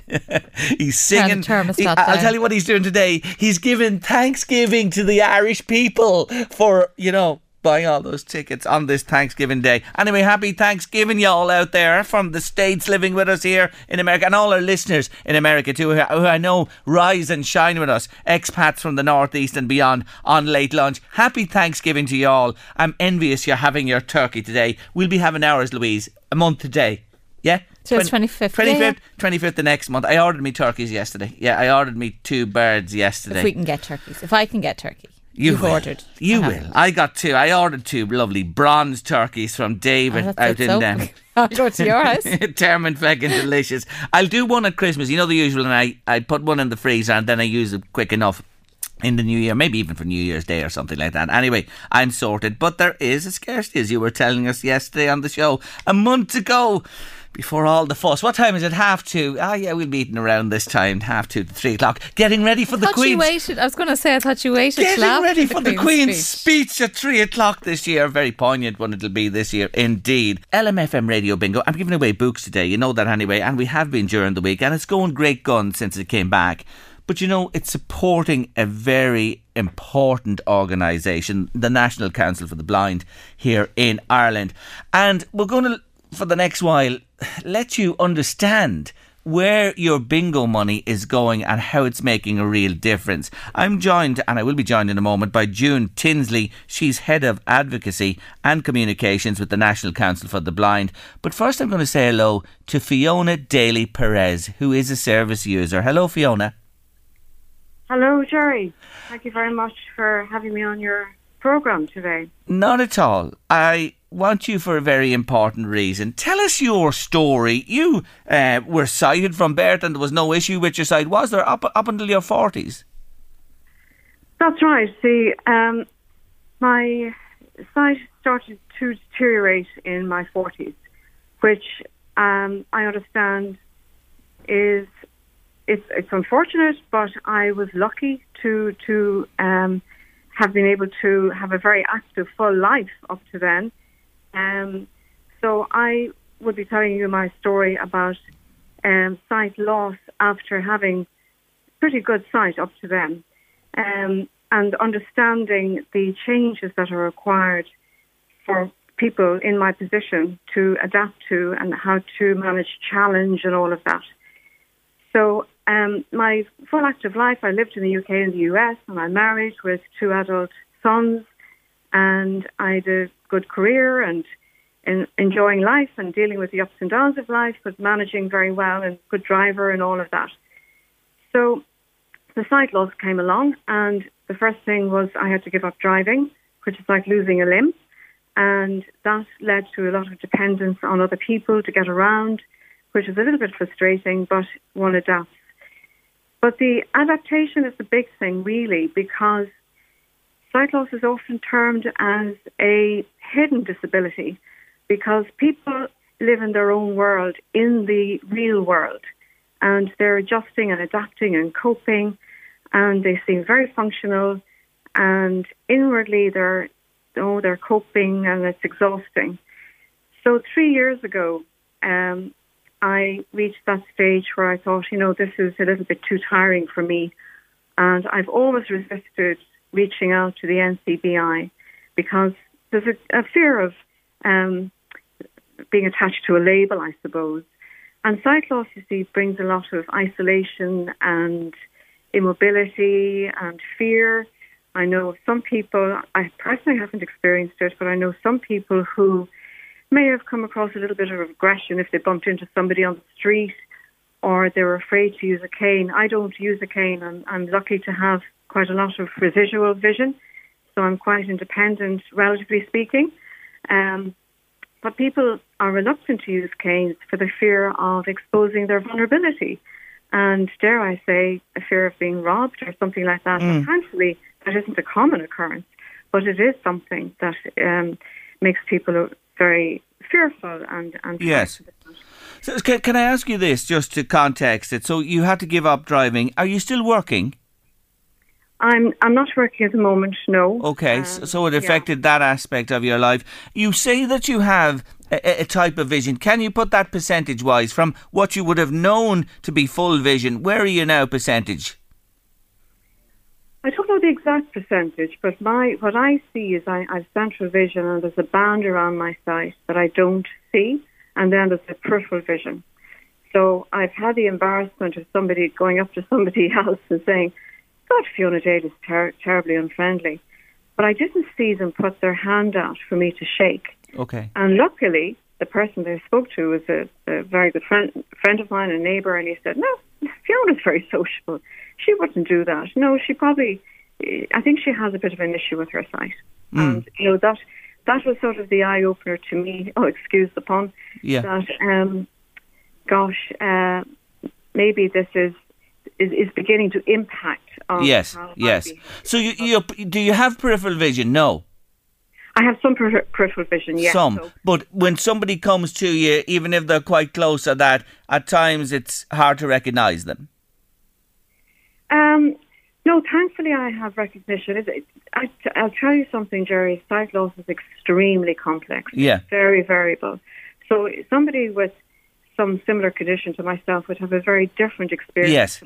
He's singing. He, I'll tell you what he's doing today. He's giving thanksgiving to the Irish people for, you know, buying all those tickets on this Thanksgiving Day. Anyway, happy Thanksgiving, y'all out there from the States living with us here in America and all our listeners in America too, who I know rise and shine with us, expats from the Northeast and beyond on Late Lunch. Happy Thanksgiving to y'all. I'm envious you're having your turkey today. We'll be having ours, Louise, a month today. Yeah? So it's twenty-fifth. twenty-fifth, yeah, yeah. twenty-fifth the next month. I ordered me turkeys yesterday. Yeah, I ordered me two birds yesterday. If we can get turkeys. If I can get turkey. You You've will. ordered. You I will. Haven't. I got two. I ordered two lovely bronze turkeys from David oh, out in so. them. I'll go to your house. Termin-fleckin' delicious. I'll do one at Christmas. You know the usual, and I, I put one in the freezer and then I use it quick enough. in the new year, maybe even for New Year's Day or something like that. Anyway, I'm sorted. But there is a scarcity, as you were telling us yesterday on the show, a month ago, before all the fuss. What time is it? Half two. Ah, yeah, we'll be eating around this time. Half two to three o'clock. Getting ready for the Queen's... Waited. I was going to say, I thought you waited. Getting laugh, ready for the, the Queen's speech. speech at three o'clock this year. Very poignant one it'll be this year, indeed. L M F M Radio Bingo. I'm giving away books today. You know that anyway. And we have been during the week. And it's going great guns since it came back. But, you know, it's supporting a very important organisation, the National Council for the Blind here in Ireland. And we're going to, for the next while, let you understand where your bingo money is going and how it's making a real difference. I'm joined, and I will be joined in a moment, by June Tinsley. She's Head of Advocacy and Communications with the National Council for the Blind. But first I'm going to say hello to Fiona Daly-Perez, who is a service user. Hello, Fiona. Hello, Jerry. Thank you very much for having me on your programme today. Not at all. I want you for a very important reason. Tell us your story. You uh, were sighted from birth and there was no issue with your sight, was there, up up until your forties? That's right. See, um, my sight started to deteriorate in my forties, which um, I understand is, it's, it's unfortunate, but I was lucky to, to um, have been able to have a very active, full life up to then. Um, so I will be telling you my story about um, sight loss after having pretty good sight up to then, um, and understanding the changes that are required for people in my position to adapt to and how to manage challenge and all of that. So um, my full active life, I lived in the U K and the U S, and I married with two adult sons, and I had a good career and, and enjoying life and dealing with the ups and downs of life, but managing very well and good driver and all of that. So the sight loss came along, and the first thing was I had to give up driving, which is like losing a limb, and that led to a lot of dependence on other people to get around, which is a little bit frustrating, but one adapts. But the adaptation is the big thing, really, because sight loss is often termed as a hidden disability because people live in their own world, in the real world, and they're adjusting and adapting and coping, and they seem very functional, and inwardly they're, oh, they're coping, and it's exhausting. So three years ago, um, I reached that stage where I thought, you know, this is a little bit too tiring for me. And I've always resisted reaching out to the N C B I because there's a, a fear of um, being attached to a label, I suppose. And sight loss, you see, brings a lot of isolation and immobility and fear. I know some people, I personally haven't experienced it, but I know some people who may have come across a little bit of aggression if they bumped into somebody on the street or they were afraid to use a cane. I don't use a cane. I'm, I'm lucky to have quite a lot of residual vision, so I'm quite independent, relatively speaking. Um, but people are reluctant to use canes for the fear of exposing their vulnerability and, dare I say, a fear of being robbed or something like that. Mm. And thankfully, that isn't a common occurrence, but it is something that um, makes people very fearful and, and yes. So can, can I ask you this, just to context it? So you had to give up driving. Are you still working? I'm I'm not working at the moment, no. Okay, um, so it affected yeah. that aspect of your life. You say that you have a, a type of vision. Can you put that percentage-wise from what you would have known to be full vision? Where are you now, percentage? I don't know the exact percentage, but my what I see is I, I've central vision, and there's a band around my sight that I don't see, and then there's the peripheral vision. So I've had the embarrassment of somebody going up to somebody else and saying, God, Fiona Dale is ter- terribly unfriendly. But I didn't see them put their hand out for me to shake. Okay. And luckily, the person they spoke to was a, a very good friend, friend of mine, a neighbour, and he said, no, Fiona's very sociable. She wouldn't do that. No, she probably, I think she has a bit of an issue with her sight. Mm. And, you know, that that was sort of the eye-opener to me, oh, excuse the pun, yeah. that, um, gosh, uh, maybe this is, is, is beginning to impact on yes, how yes. So you, you do you have peripheral vision? No. I have some per- peripheral vision, yes. Some, so. But when somebody comes to you, even if they're quite close or that, at times it's hard to recognise them. Um, no, thankfully I have recognition. It, it, I, I'll tell you something, Jerry, sight loss is extremely complex. Yeah. Very variable. So somebody with some similar condition to myself would have a very different experience. Yes.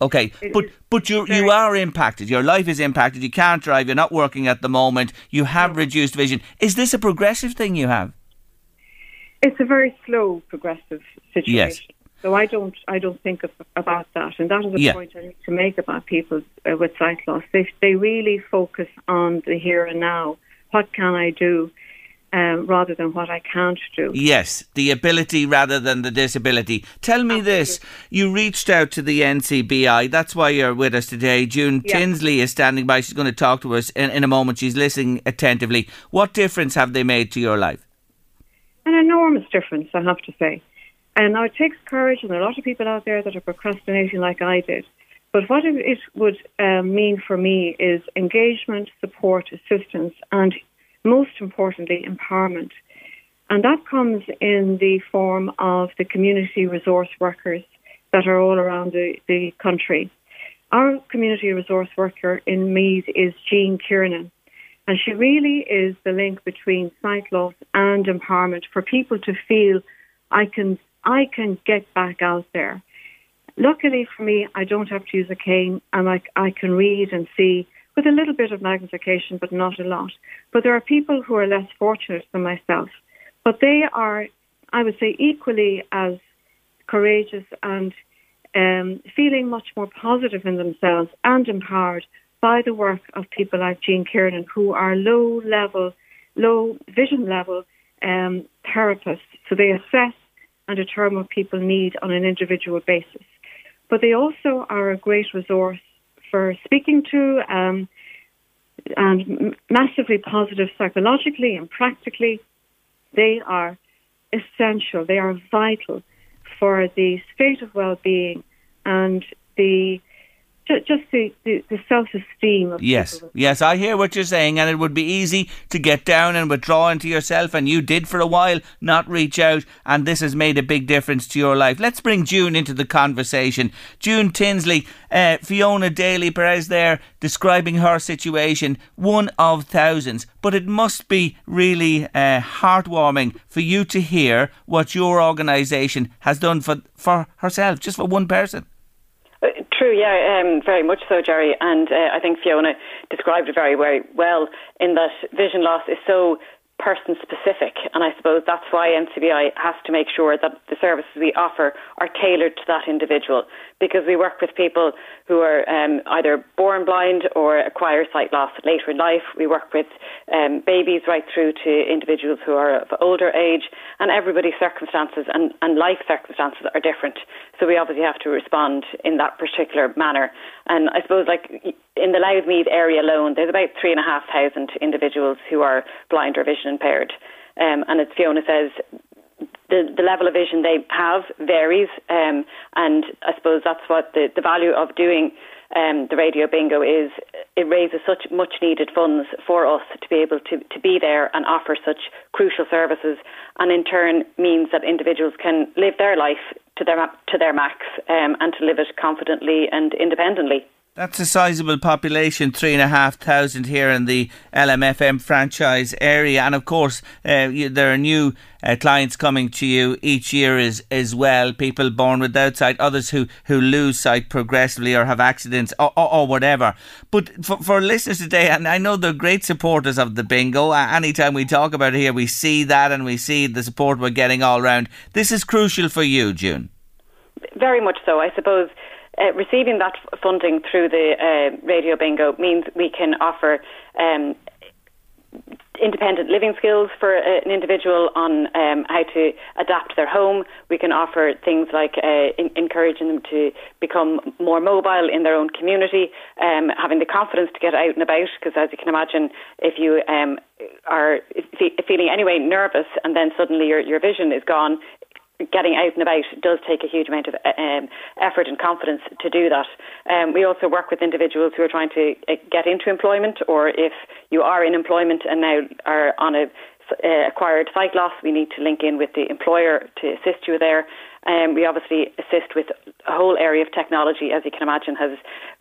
Okay, it but but you you are impacted. Your life is impacted. You can't drive. You're not working at the moment. You have no. reduced vision. Is this a progressive thing you have? It's a very slow progressive situation. Yes. So I don't I don't think of, about that, and that is a yeah. point I need to make about people uh, with sight loss. They they really focus on the here and now. What can I do? Um, rather than what I can't do. Yes, the ability rather than the disability. Tell me Absolutely. this, you reached out to the N C B I, that's why you're with us today. June yes. Tinsley is standing by, she's going to talk to us in, in a moment, she's listening attentively. What difference have they made to your life? An enormous difference, I have to say. And now it takes courage, and there are a lot of people out there that are procrastinating like I did. But what it would uh, mean for me is engagement, support, assistance, and most importantly, empowerment. And that comes in the form of the community resource workers that are all around the, the country. Our community resource worker in Meath is Jean Kiernan, and she really is the link between sight loss and empowerment for people to feel, I can, I can get back out there. Luckily for me, I don't have to use a cane, and I, I can read and see with a little bit of magnification, but not a lot. But there are people who are less fortunate than myself. But they are, I would say, equally as courageous and um, feeling much more positive in themselves and empowered by the work of people like Jean Kiernan, who are low-level, low-vision-level um, therapists. So they assess and determine what people need on an individual basis. But they also are a great resource for speaking to um, and massively positive psychologically and practically. They are essential. They are vital for the state of well-being and the just the, the, the self-esteem of yes. people. Yes, I hear what you're saying, and it would be easy to get down and withdraw into yourself, and you did for a while, not reach out, and this has made a big difference to your life. Let's bring June into the conversation. June Tinsley, uh, Fiona Daly-Perez there, describing her situation, one of thousands, but it must be really uh, heartwarming for you to hear what your organisation has done for, for herself, just for one person. True, yeah, um, very much so, Jerry. And uh, I think Fiona described it very, very well in that vision loss is so person-specific. And I suppose that's why N C B I has to make sure that the services we offer are tailored to that individual, because we work with people who are um, either born blind or acquire sight loss later in life. We work with um, babies right through to individuals who are of older age, and everybody's circumstances and, and life circumstances are different. So we obviously have to respond in that particular manner. And I suppose, like, in the Loudmead area alone, there's about three and a half thousand individuals who are blind or vision impaired. Um, and as Fiona says, The, the level of vision they have varies, um, and I suppose that's what the, the value of doing um, the radio bingo is. It raises such much-needed funds for us to be able to, to be there and offer such crucial services, and in turn means that individuals can live their life to their to their max um, and to live it confidently and independently. That's a sizable population, three and a half thousand here in the L M F M franchise area. And of course, uh, you, there are new uh, clients coming to you each year as, as well. People born without sight, others who, who lose sight progressively or have accidents or, or, or whatever. But for, for listeners today, and I know they're great supporters of the bingo. Anytime we talk about it here, we see that, and we see the support we're getting all round. This is crucial for you, June. Very much so, I suppose. Uh, receiving that f- funding through the uh, Radio Bingo means we can offer um, independent living skills for uh, an individual on um, how to adapt their home. We can offer things like uh, in- encouraging them to become more mobile in their own community, um, having the confidence to get out and about, because as you can imagine, if you um, are fe- feeling anyway nervous and then suddenly your, your vision is gone, getting out and about does take a huge amount of um, effort and confidence to do that. Um, we also work with individuals who are trying to get into employment, or if you are in employment and now are on a uh, acquired sight loss, we need to link in with the employer to assist you there. Um, we obviously assist with a whole area of technology, as you can imagine, has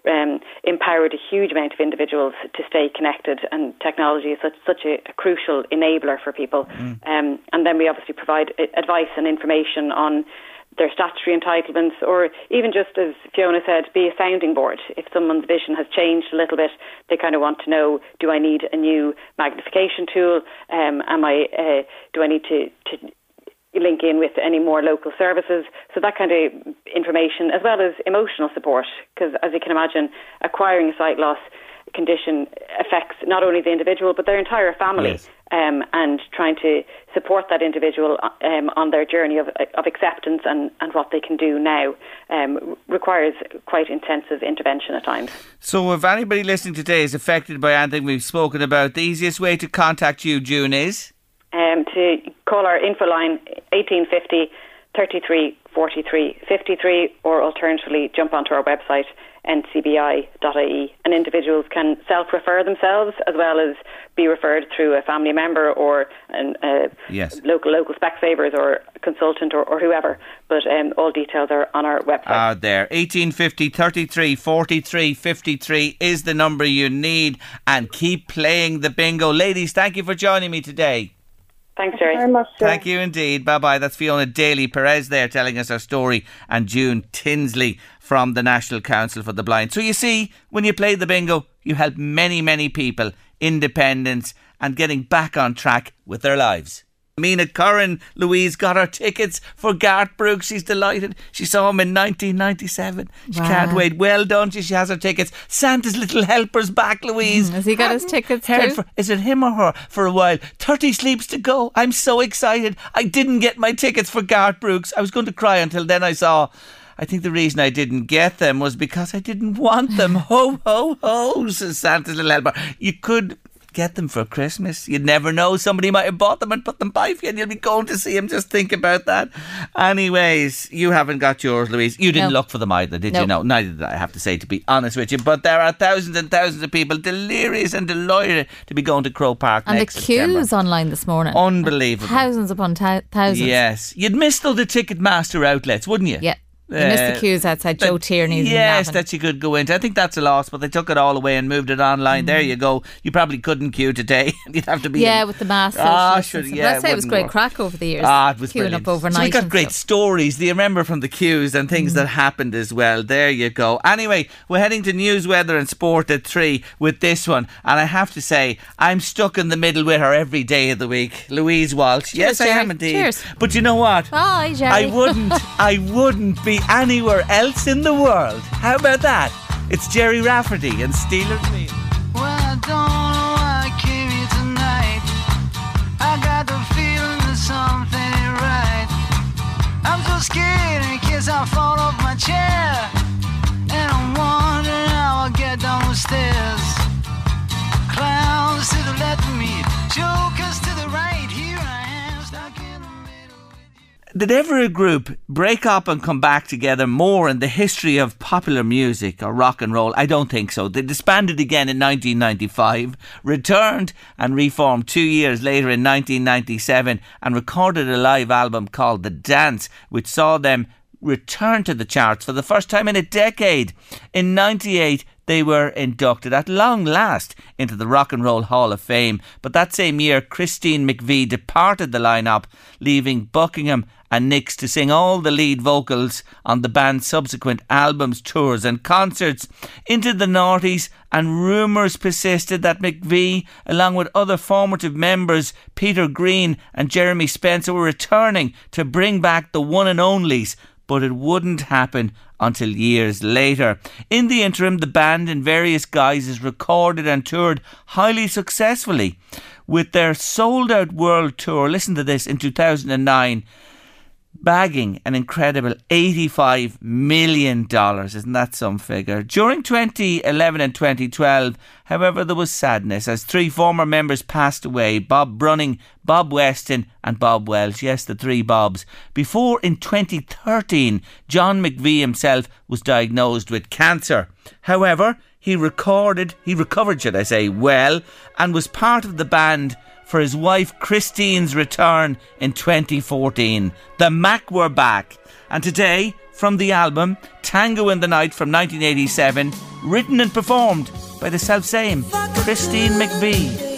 um, empowered a huge amount of individuals to stay connected, and technology is such, such a, a crucial enabler for people. Mm. Um, and then we obviously provide advice and information on their statutory entitlements, or even just, as Fiona said, be a sounding board. If someone's vision has changed a little bit, they kind of want to know, do I need a new magnification tool? Um, am I? Uh, do I need to... to link in with any more local services? So that kind of information, as well as emotional support, because as you can imagine, acquiring a sight loss condition affects not only the individual but their entire family. Yes. Um, and trying to support that individual um, on their journey of, of acceptance and, and what they can do now um, requires quite intensive intervention at times. So if anybody listening today is affected by anything we've spoken about, the easiest way to contact you, June, is? Um, to call our info line eighteen fifty, thirty-three, forty-three, fifty-three, or alternatively jump onto our website n c b i dot i e, and individuals can self-refer themselves as well as be referred through a family member or an, uh, yes. local local Specsavers or consultant or, or whoever. But um, all details are on our website. Ah, there. eighteen fifty, thirty-three, forty-three, fifty-three is the number you need, and keep playing the bingo. Ladies, thank you for joining me today. Thanks, Jerry. Thank you very much, Jerry. Thank you indeed. Bye-bye. That's Fiona Daly-Perez there telling us her story, and June Tinsley from the National Council for the Blind. So you see, when you play the bingo, you help many, many people, independence and getting back on track with their lives. Mina Curran, Louise, got her tickets for Garth Brooks. She's delighted. She saw him in nineteen ninety-seven. She wow. can't wait. Well done. She, she has her tickets. Santa's Little Helper's back, Louise. Mm, has he got Hadn't his tickets too? For, is it him or her for a while? thirty sleeps to go. I'm so excited. I didn't get my tickets for Garth Brooks. I was going to cry until then I saw... I think the reason I didn't get them was because I didn't want them. Ho, ho, ho, says Santa's Little Helper. You could... get them for Christmas. You'd never know. Somebody might have bought them and put them by for you, and you'll be going to see him. Just think about that. Anyways, you haven't got yours, Louise. You didn't no. look for them either, did no. you? No, neither did I, I have to say, to be honest with you. But there are thousands and thousands of people delirious and delighted to be going to Croke Park and next September. And the queues online this morning. Unbelievable. Thousands upon ta- thousands. Yes. You'd miss though the Ticketmaster outlets, wouldn't you? Yeah. You uh, missed the queues outside Joe Tierney's. Yes, that you could go into. I think that's a loss, but they took it all away and moved it online. Mm-hmm. There you go. You probably couldn't queue today. You'd have to be yeah in. With the mask. Ah, oh, sure. Yeah, that's it was great work. Crack over the years. Ah, it was queuing brilliant. Up overnight. So we got great stuff. Stories. Do you remember from the queues and things mm-hmm. that happened as well? There you go. Anyway, we're heading to news, weather, and sport at three with this one, and I have to say I'm stuck in the middle with her every day of the week. Louise Walsh. Cheers, yes, Jerry. I am indeed. Cheers. But you know what? Bye, Jerry. I wouldn't. I wouldn't be. Anywhere else in the world. How about that? It's Jerry Rafferty and Steelers Meal. Well, I don't know why I came here tonight. I got the feeling that something ain't right. I'm so scared in case I fall off my chair. And I'm wondering how I'll get down the stairs. Clowns to the left of me, jokers to the right. Here I am, stuck in the middle. Did ever a group break up and come back together more in the history of popular music or rock and roll? I don't think so. They disbanded again in nineteen ninety-five, returned and reformed two years later in nineteen ninety-seven, and recorded a live album called The Dance, which saw them return to the charts for the first time in a decade. In ninety-eight, they were inducted at long last into the Rock and Roll Hall of Fame. But that same year, Christine McVie departed the lineup, leaving Buckingham and Nicks to sing all the lead vocals on the band's subsequent albums, tours and concerts. Into the noughties, and rumours persisted that McVie, along with other formative members Peter Green and Jeremy Spencer, were returning to bring back the one and onlys, but it wouldn't happen until years later. In the interim, the band in various guises recorded and toured highly successfully. With their sold-out world tour, listen to this, in two thousand nine, bagging an incredible eighty-five million dollars. Isn't that some figure? During twenty eleven and twenty twelve, however, there was sadness as three former members passed away, Bob Brunning, Bob Weston and Bob Welsh. Yes, the three Bobs. Before, in twenty thirteen, John McVie himself was diagnosed with cancer. However, he recorded, he recovered, should I say, well, and was part of the band for his wife Christine's return in twenty fourteen. The Mac were back. And today, from the album Tango in the Night from nineteen eighty-seven, written and performed by the selfsame Christine McVie.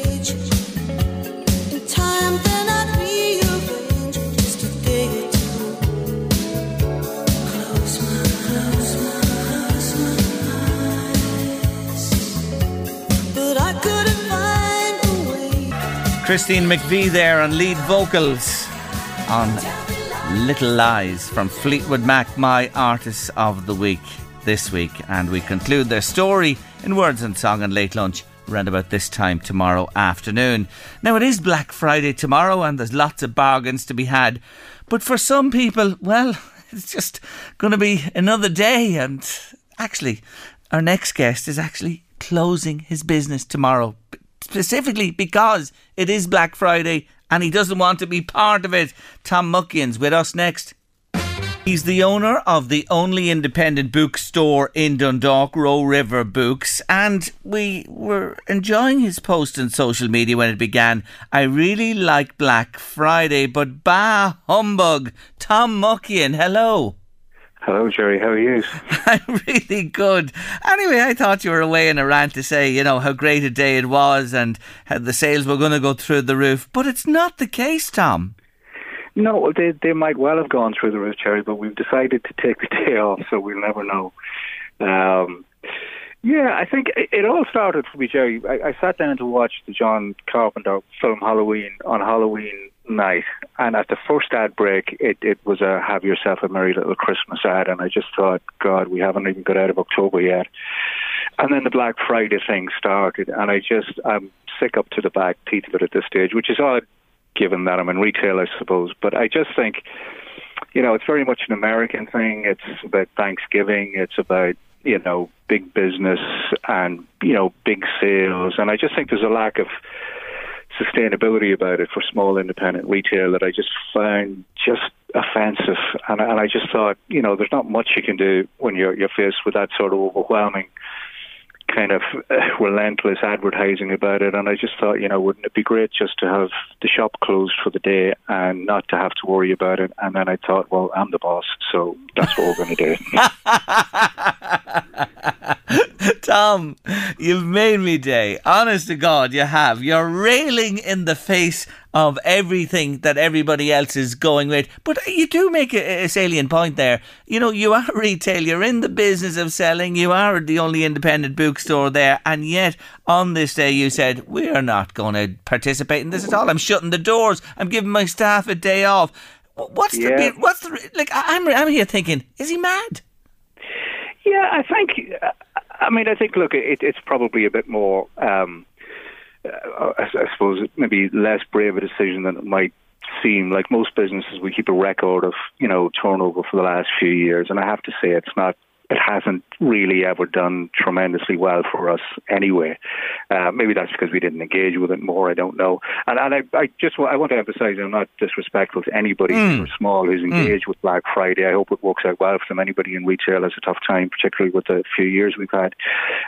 Christine McVie there on lead vocals on Little Lies from Fleetwood Mac, my artists of the week this week. And we conclude their story in words and song on Late Lunch around about this time tomorrow afternoon. Now, it is Black Friday tomorrow and there's lots of bargains to be had. But for some people, well, it's just going to be another day. And actually, our next guest is actually closing his business tomorrow, specifically because it is Black Friday and he doesn't want to be part of it. Tom Muckian's with us next. He's the owner of the only independent bookstore in Dundalk, Roe River Books, and we were enjoying his post on social media when it began. I really like Black Friday, but bah humbug. Tom Muckian, hello. Hello, Jerry. How are you? I'm really good. Anyway, I thought you were away in a rant to say, you know, how great a day it was and how the sales were going to go through the roof. But it's not the case, Tom. No, they they might well have gone through the roof, Jerry, but we've decided to take the day off, so we'll never know. Um, yeah, I think it all started for me, Jerry. I, I sat down to watch the John Carpenter film Halloween on Halloween night, and at the first ad break it, it was a have yourself a merry little Christmas ad, and I just thought, God, we haven't even got out of October yet. And then the Black Friday thing started, and I just I'm sick up to the back teeth of it at this stage, which is odd given that I'm in retail, I suppose, but I just think, you know, it's very much an American thing. It's about Thanksgiving, it's about, you know, big business and, you know, big sales, and I just think there's a lack of sustainability about it for small independent retail that I just found just offensive. And, and I just thought, you know, there's not much you can do when you're, you're faced with that sort of overwhelming kind of uh, relentless advertising about it. And I just thought, you know, wouldn't it be great just to have the shop closed for the day and not to have to worry about it? And then I thought, well, I'm the boss, so that's what we're going to do. Tom, you've made me day. Honest to God, you have. You're railing in the face of everything that everybody else is going with. But you do make a, a salient point there. You know, you are retail, you're in the business of selling, you are the only independent bookstore there, and yet on this day you said, we are not going to participate in this at all. I'm shutting the doors. I'm giving my staff a day off. What's yeah. the... What's the... Like, I'm, I'm here thinking, is he mad? Yeah, I think... I mean, I think, look, it, it's probably a bit more... Um, I suppose maybe less brave a decision than it might seem. Like most businesses, we keep a record of, you know, turnover for the last few years, and I have to say it's not, it hasn't really ever done tremendously well for us anyway. Uh, maybe that's because we didn't engage with it more. I don't know. And, and I, I just I want to emphasise I'm not disrespectful to anybody mm. who's small who's engaged mm. with Black Friday. I hope it works out well for them. Anybody in retail has a tough time, particularly with the few years we've had.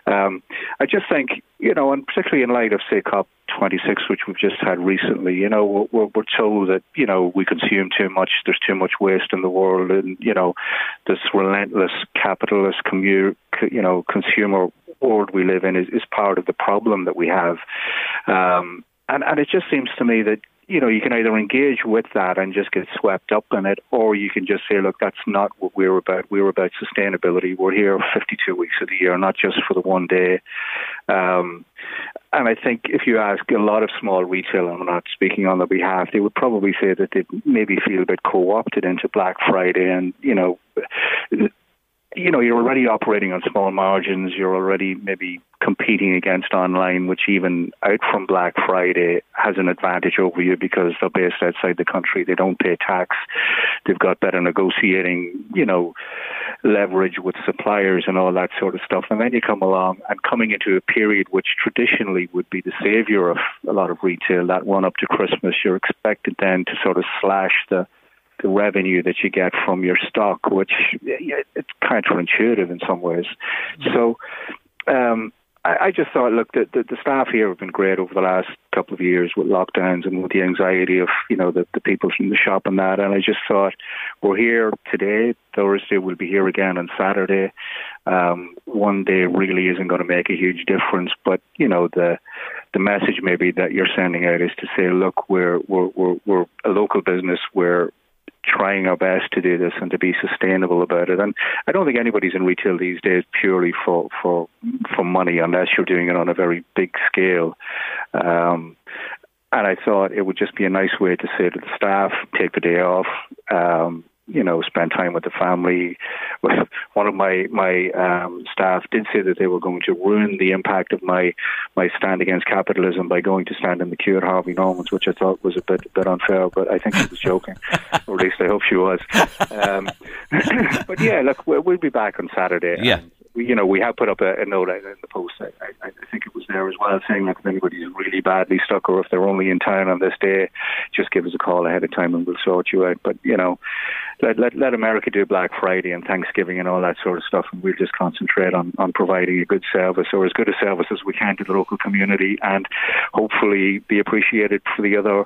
Um, I just think, you know, and particularly in light of, say, COP twenty-six, which we've just had recently, you know, we're, we're told that, you know, we consume too much, there's too much waste in the world, and, you know, this relentless capitalist commu- you know, consumer world we live in is, is part of the problem that we have. Um, and, and it just seems to me that, you know, you can either engage with that and just get swept up in it, or you can just say, look, that's not what we're about. We're about sustainability. We're here fifty-two weeks of the year, not just for the one day. Um, and I think if you ask a lot of small retail, and I'm not speaking on their behalf, they would probably say that they maybe feel a bit co-opted into Black Friday and, you know, you know, you're already operating on small margins. You're already maybe competing against online, which even out from Black Friday has an advantage over you because they're based outside the country. They don't pay tax. They've got better negotiating, you know, leverage with suppliers and all that sort of stuff. And then you come along and coming into a period which traditionally would be the savior of a lot of retail, that one up to Christmas, you're expected then to sort of slash the the revenue that you get from your stock, which it's counterintuitive in some ways. Mm-hmm. So um, I, I just thought, look, the, the, the staff here have been great over the last couple of years with lockdowns and with the anxiety of, you know, the, the people from the shop and that. And I just thought, we're here today, Thursday, we'll be here again on Saturday. Um, one day really isn't going to make a huge difference, but, you know, the the message maybe that you're sending out is to say, look, we're we're we're, we're a local business, we're trying our best to do this and to be sustainable about it. And I don't think anybody's in retail these days purely for, for, for money, unless you're doing it on a very big scale. Um, and I thought it would just be a nice way to say to the staff, take the day off, um, you know, spend time with the family. One of my, my um, staff did say that they were going to ruin the impact of my, my stand against capitalism by going to stand in the queue at Harvey Norman's, which I thought was a bit a bit unfair, but I think she was joking, or at least I hope she was. Um, but yeah, look, we'll be back on Saturday. Yeah. And, you know, we have put up a, a note in the post, I, I, I think it was there as well, saying that if anybody's really badly stuck or if they're only in town on this day, just give us a call ahead of time and we'll sort you out. But, you know, let let, let America do Black Friday and Thanksgiving and all that sort of stuff, and we'll just concentrate on, on providing a good service, or as good a service as we can, to the local community, and hopefully be appreciated for the other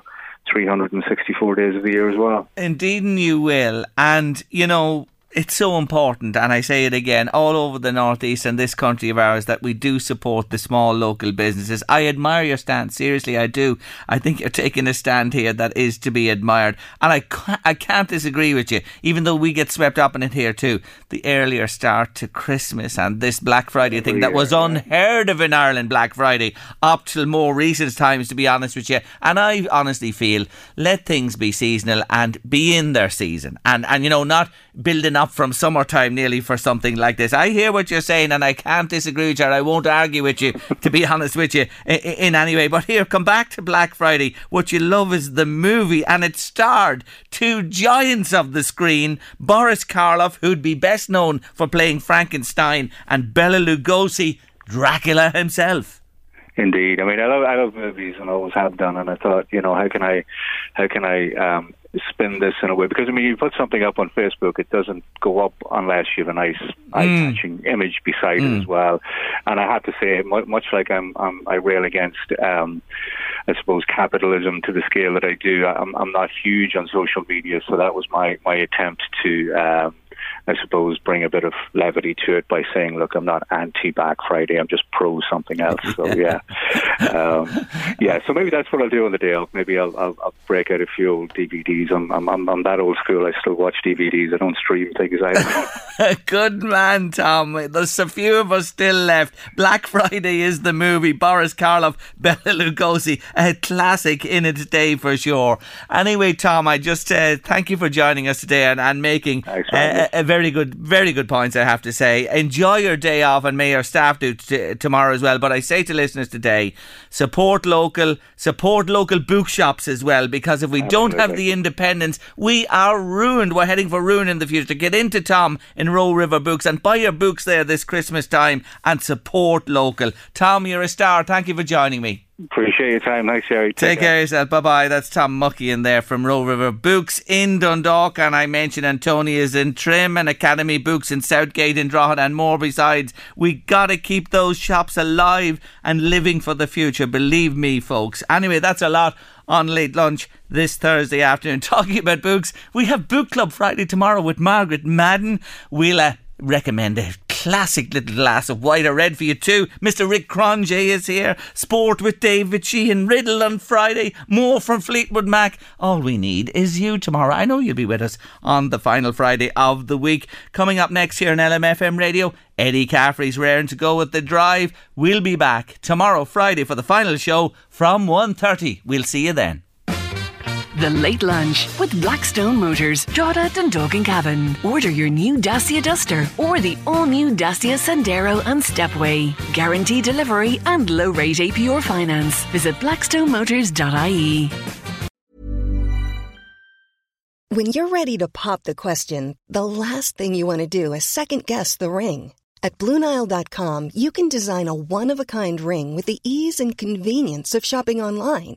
three hundred sixty-four days of the year as well. Indeed, and you will. And, you know, it's so important, and I say it again, all over the northeast and this country of ours, that we do support the small local businesses. I admire your stand, seriously, I do. I think you're taking a stand here that is to be admired, and I can't, I can't disagree with you, even though we get swept up in it here too. The earlier start to Christmas and this Black Friday thing that was unheard of in Ireland, Black Friday, up till more recent times, to be honest with you. And I honestly feel, let things be seasonal and be in their season, and, and you know, not building up up from summertime nearly for something like this. I hear what you're saying, and I can't disagree with you, and I won't argue with you, to be honest with you, in, in any way. But here, come back to Black Friday. What you love is the movie, and it starred two giants of the screen, Boris Karloff, who'd be best known for playing Frankenstein, and Bela Lugosi, Dracula himself. Indeed. I mean, I love, I love movies, and always have done, and I thought, you know, how can I, how can I, um, spin this in a way, because I mean, you put something up on Facebook, it doesn't go up unless you have a nice, mm. eye-catching image beside mm. it as well. And I have to say, much like I'm, I'm I rail against, um, I suppose, capitalism to the scale that I do. I'm, I'm not huge on social media, so that was my my attempt to, um, I suppose, bring a bit of levity to it by saying, look, I'm not anti-Black Friday, I'm just pro something else. So, yeah. um, yeah, so maybe that's what I'll do on the day off. Maybe I'll, I'll, I'll break out a few old D V Ds. I'm, I'm, I'm that old school. I still watch D V Ds. I don't stream things either. Good man, Tom. There's a few of us still left. Black Friday is the movie. Boris Karloff, Bela Lugosi, a classic in its day for sure. Anyway, Tom, I just uh, thank you for joining us today and, and making... A very good, very good points, I have to say. Enjoy your day off, and may your staff do t- tomorrow as well. But I say to listeners today, support local, support local bookshops as well, because if we Absolutely. don't have the independence, we are ruined. We're heading for ruin in the future. Get into Tom in Roe River Books and buy your books there this Christmas time, and support local. Tom, you're a star. Thank you for joining me. Appreciate your time. Thanks, Sherry. Take, Take care of yourself. Bye-bye. That's Tom Muckian there from Roe River Books in Dundalk. And I mentioned Antonia's in Trim and Academy Books in Southgate, in Drogheda, and more besides. We got to keep those shops alive and living for the future. Believe me, folks. Anyway, that's a lot on Late Lunch this Thursday afternoon. Talking about books, we have Book Club Friday tomorrow with Margaret Madden. We'll uh, recommend a classic little glass of white or red for you too. Mister Rick Cronje is here. Sport with David Sheehan. Riddle on Friday. More from Fleetwood Mac. All we need is you tomorrow. I know you'll be with us on the final Friday of the week. Coming up next here on L M F M Radio, Eddie Caffrey's raring to go with The Drive. We'll be back tomorrow, Friday, for the final show from one thirty. We'll see you then. The Late Lunch with Blackstone Motors, Drogheda, Dundalk and Cavan. Order your new Dacia Duster or the all-new Dacia Sandero and Stepway. Guaranteed delivery and low-rate A P R finance. Visit blackstone motors dot I E. When you're ready to pop the question, the last thing you want to do is second-guess the ring. At Blue Nile dot com, you can design a one-of-a-kind ring with the ease and convenience of shopping online.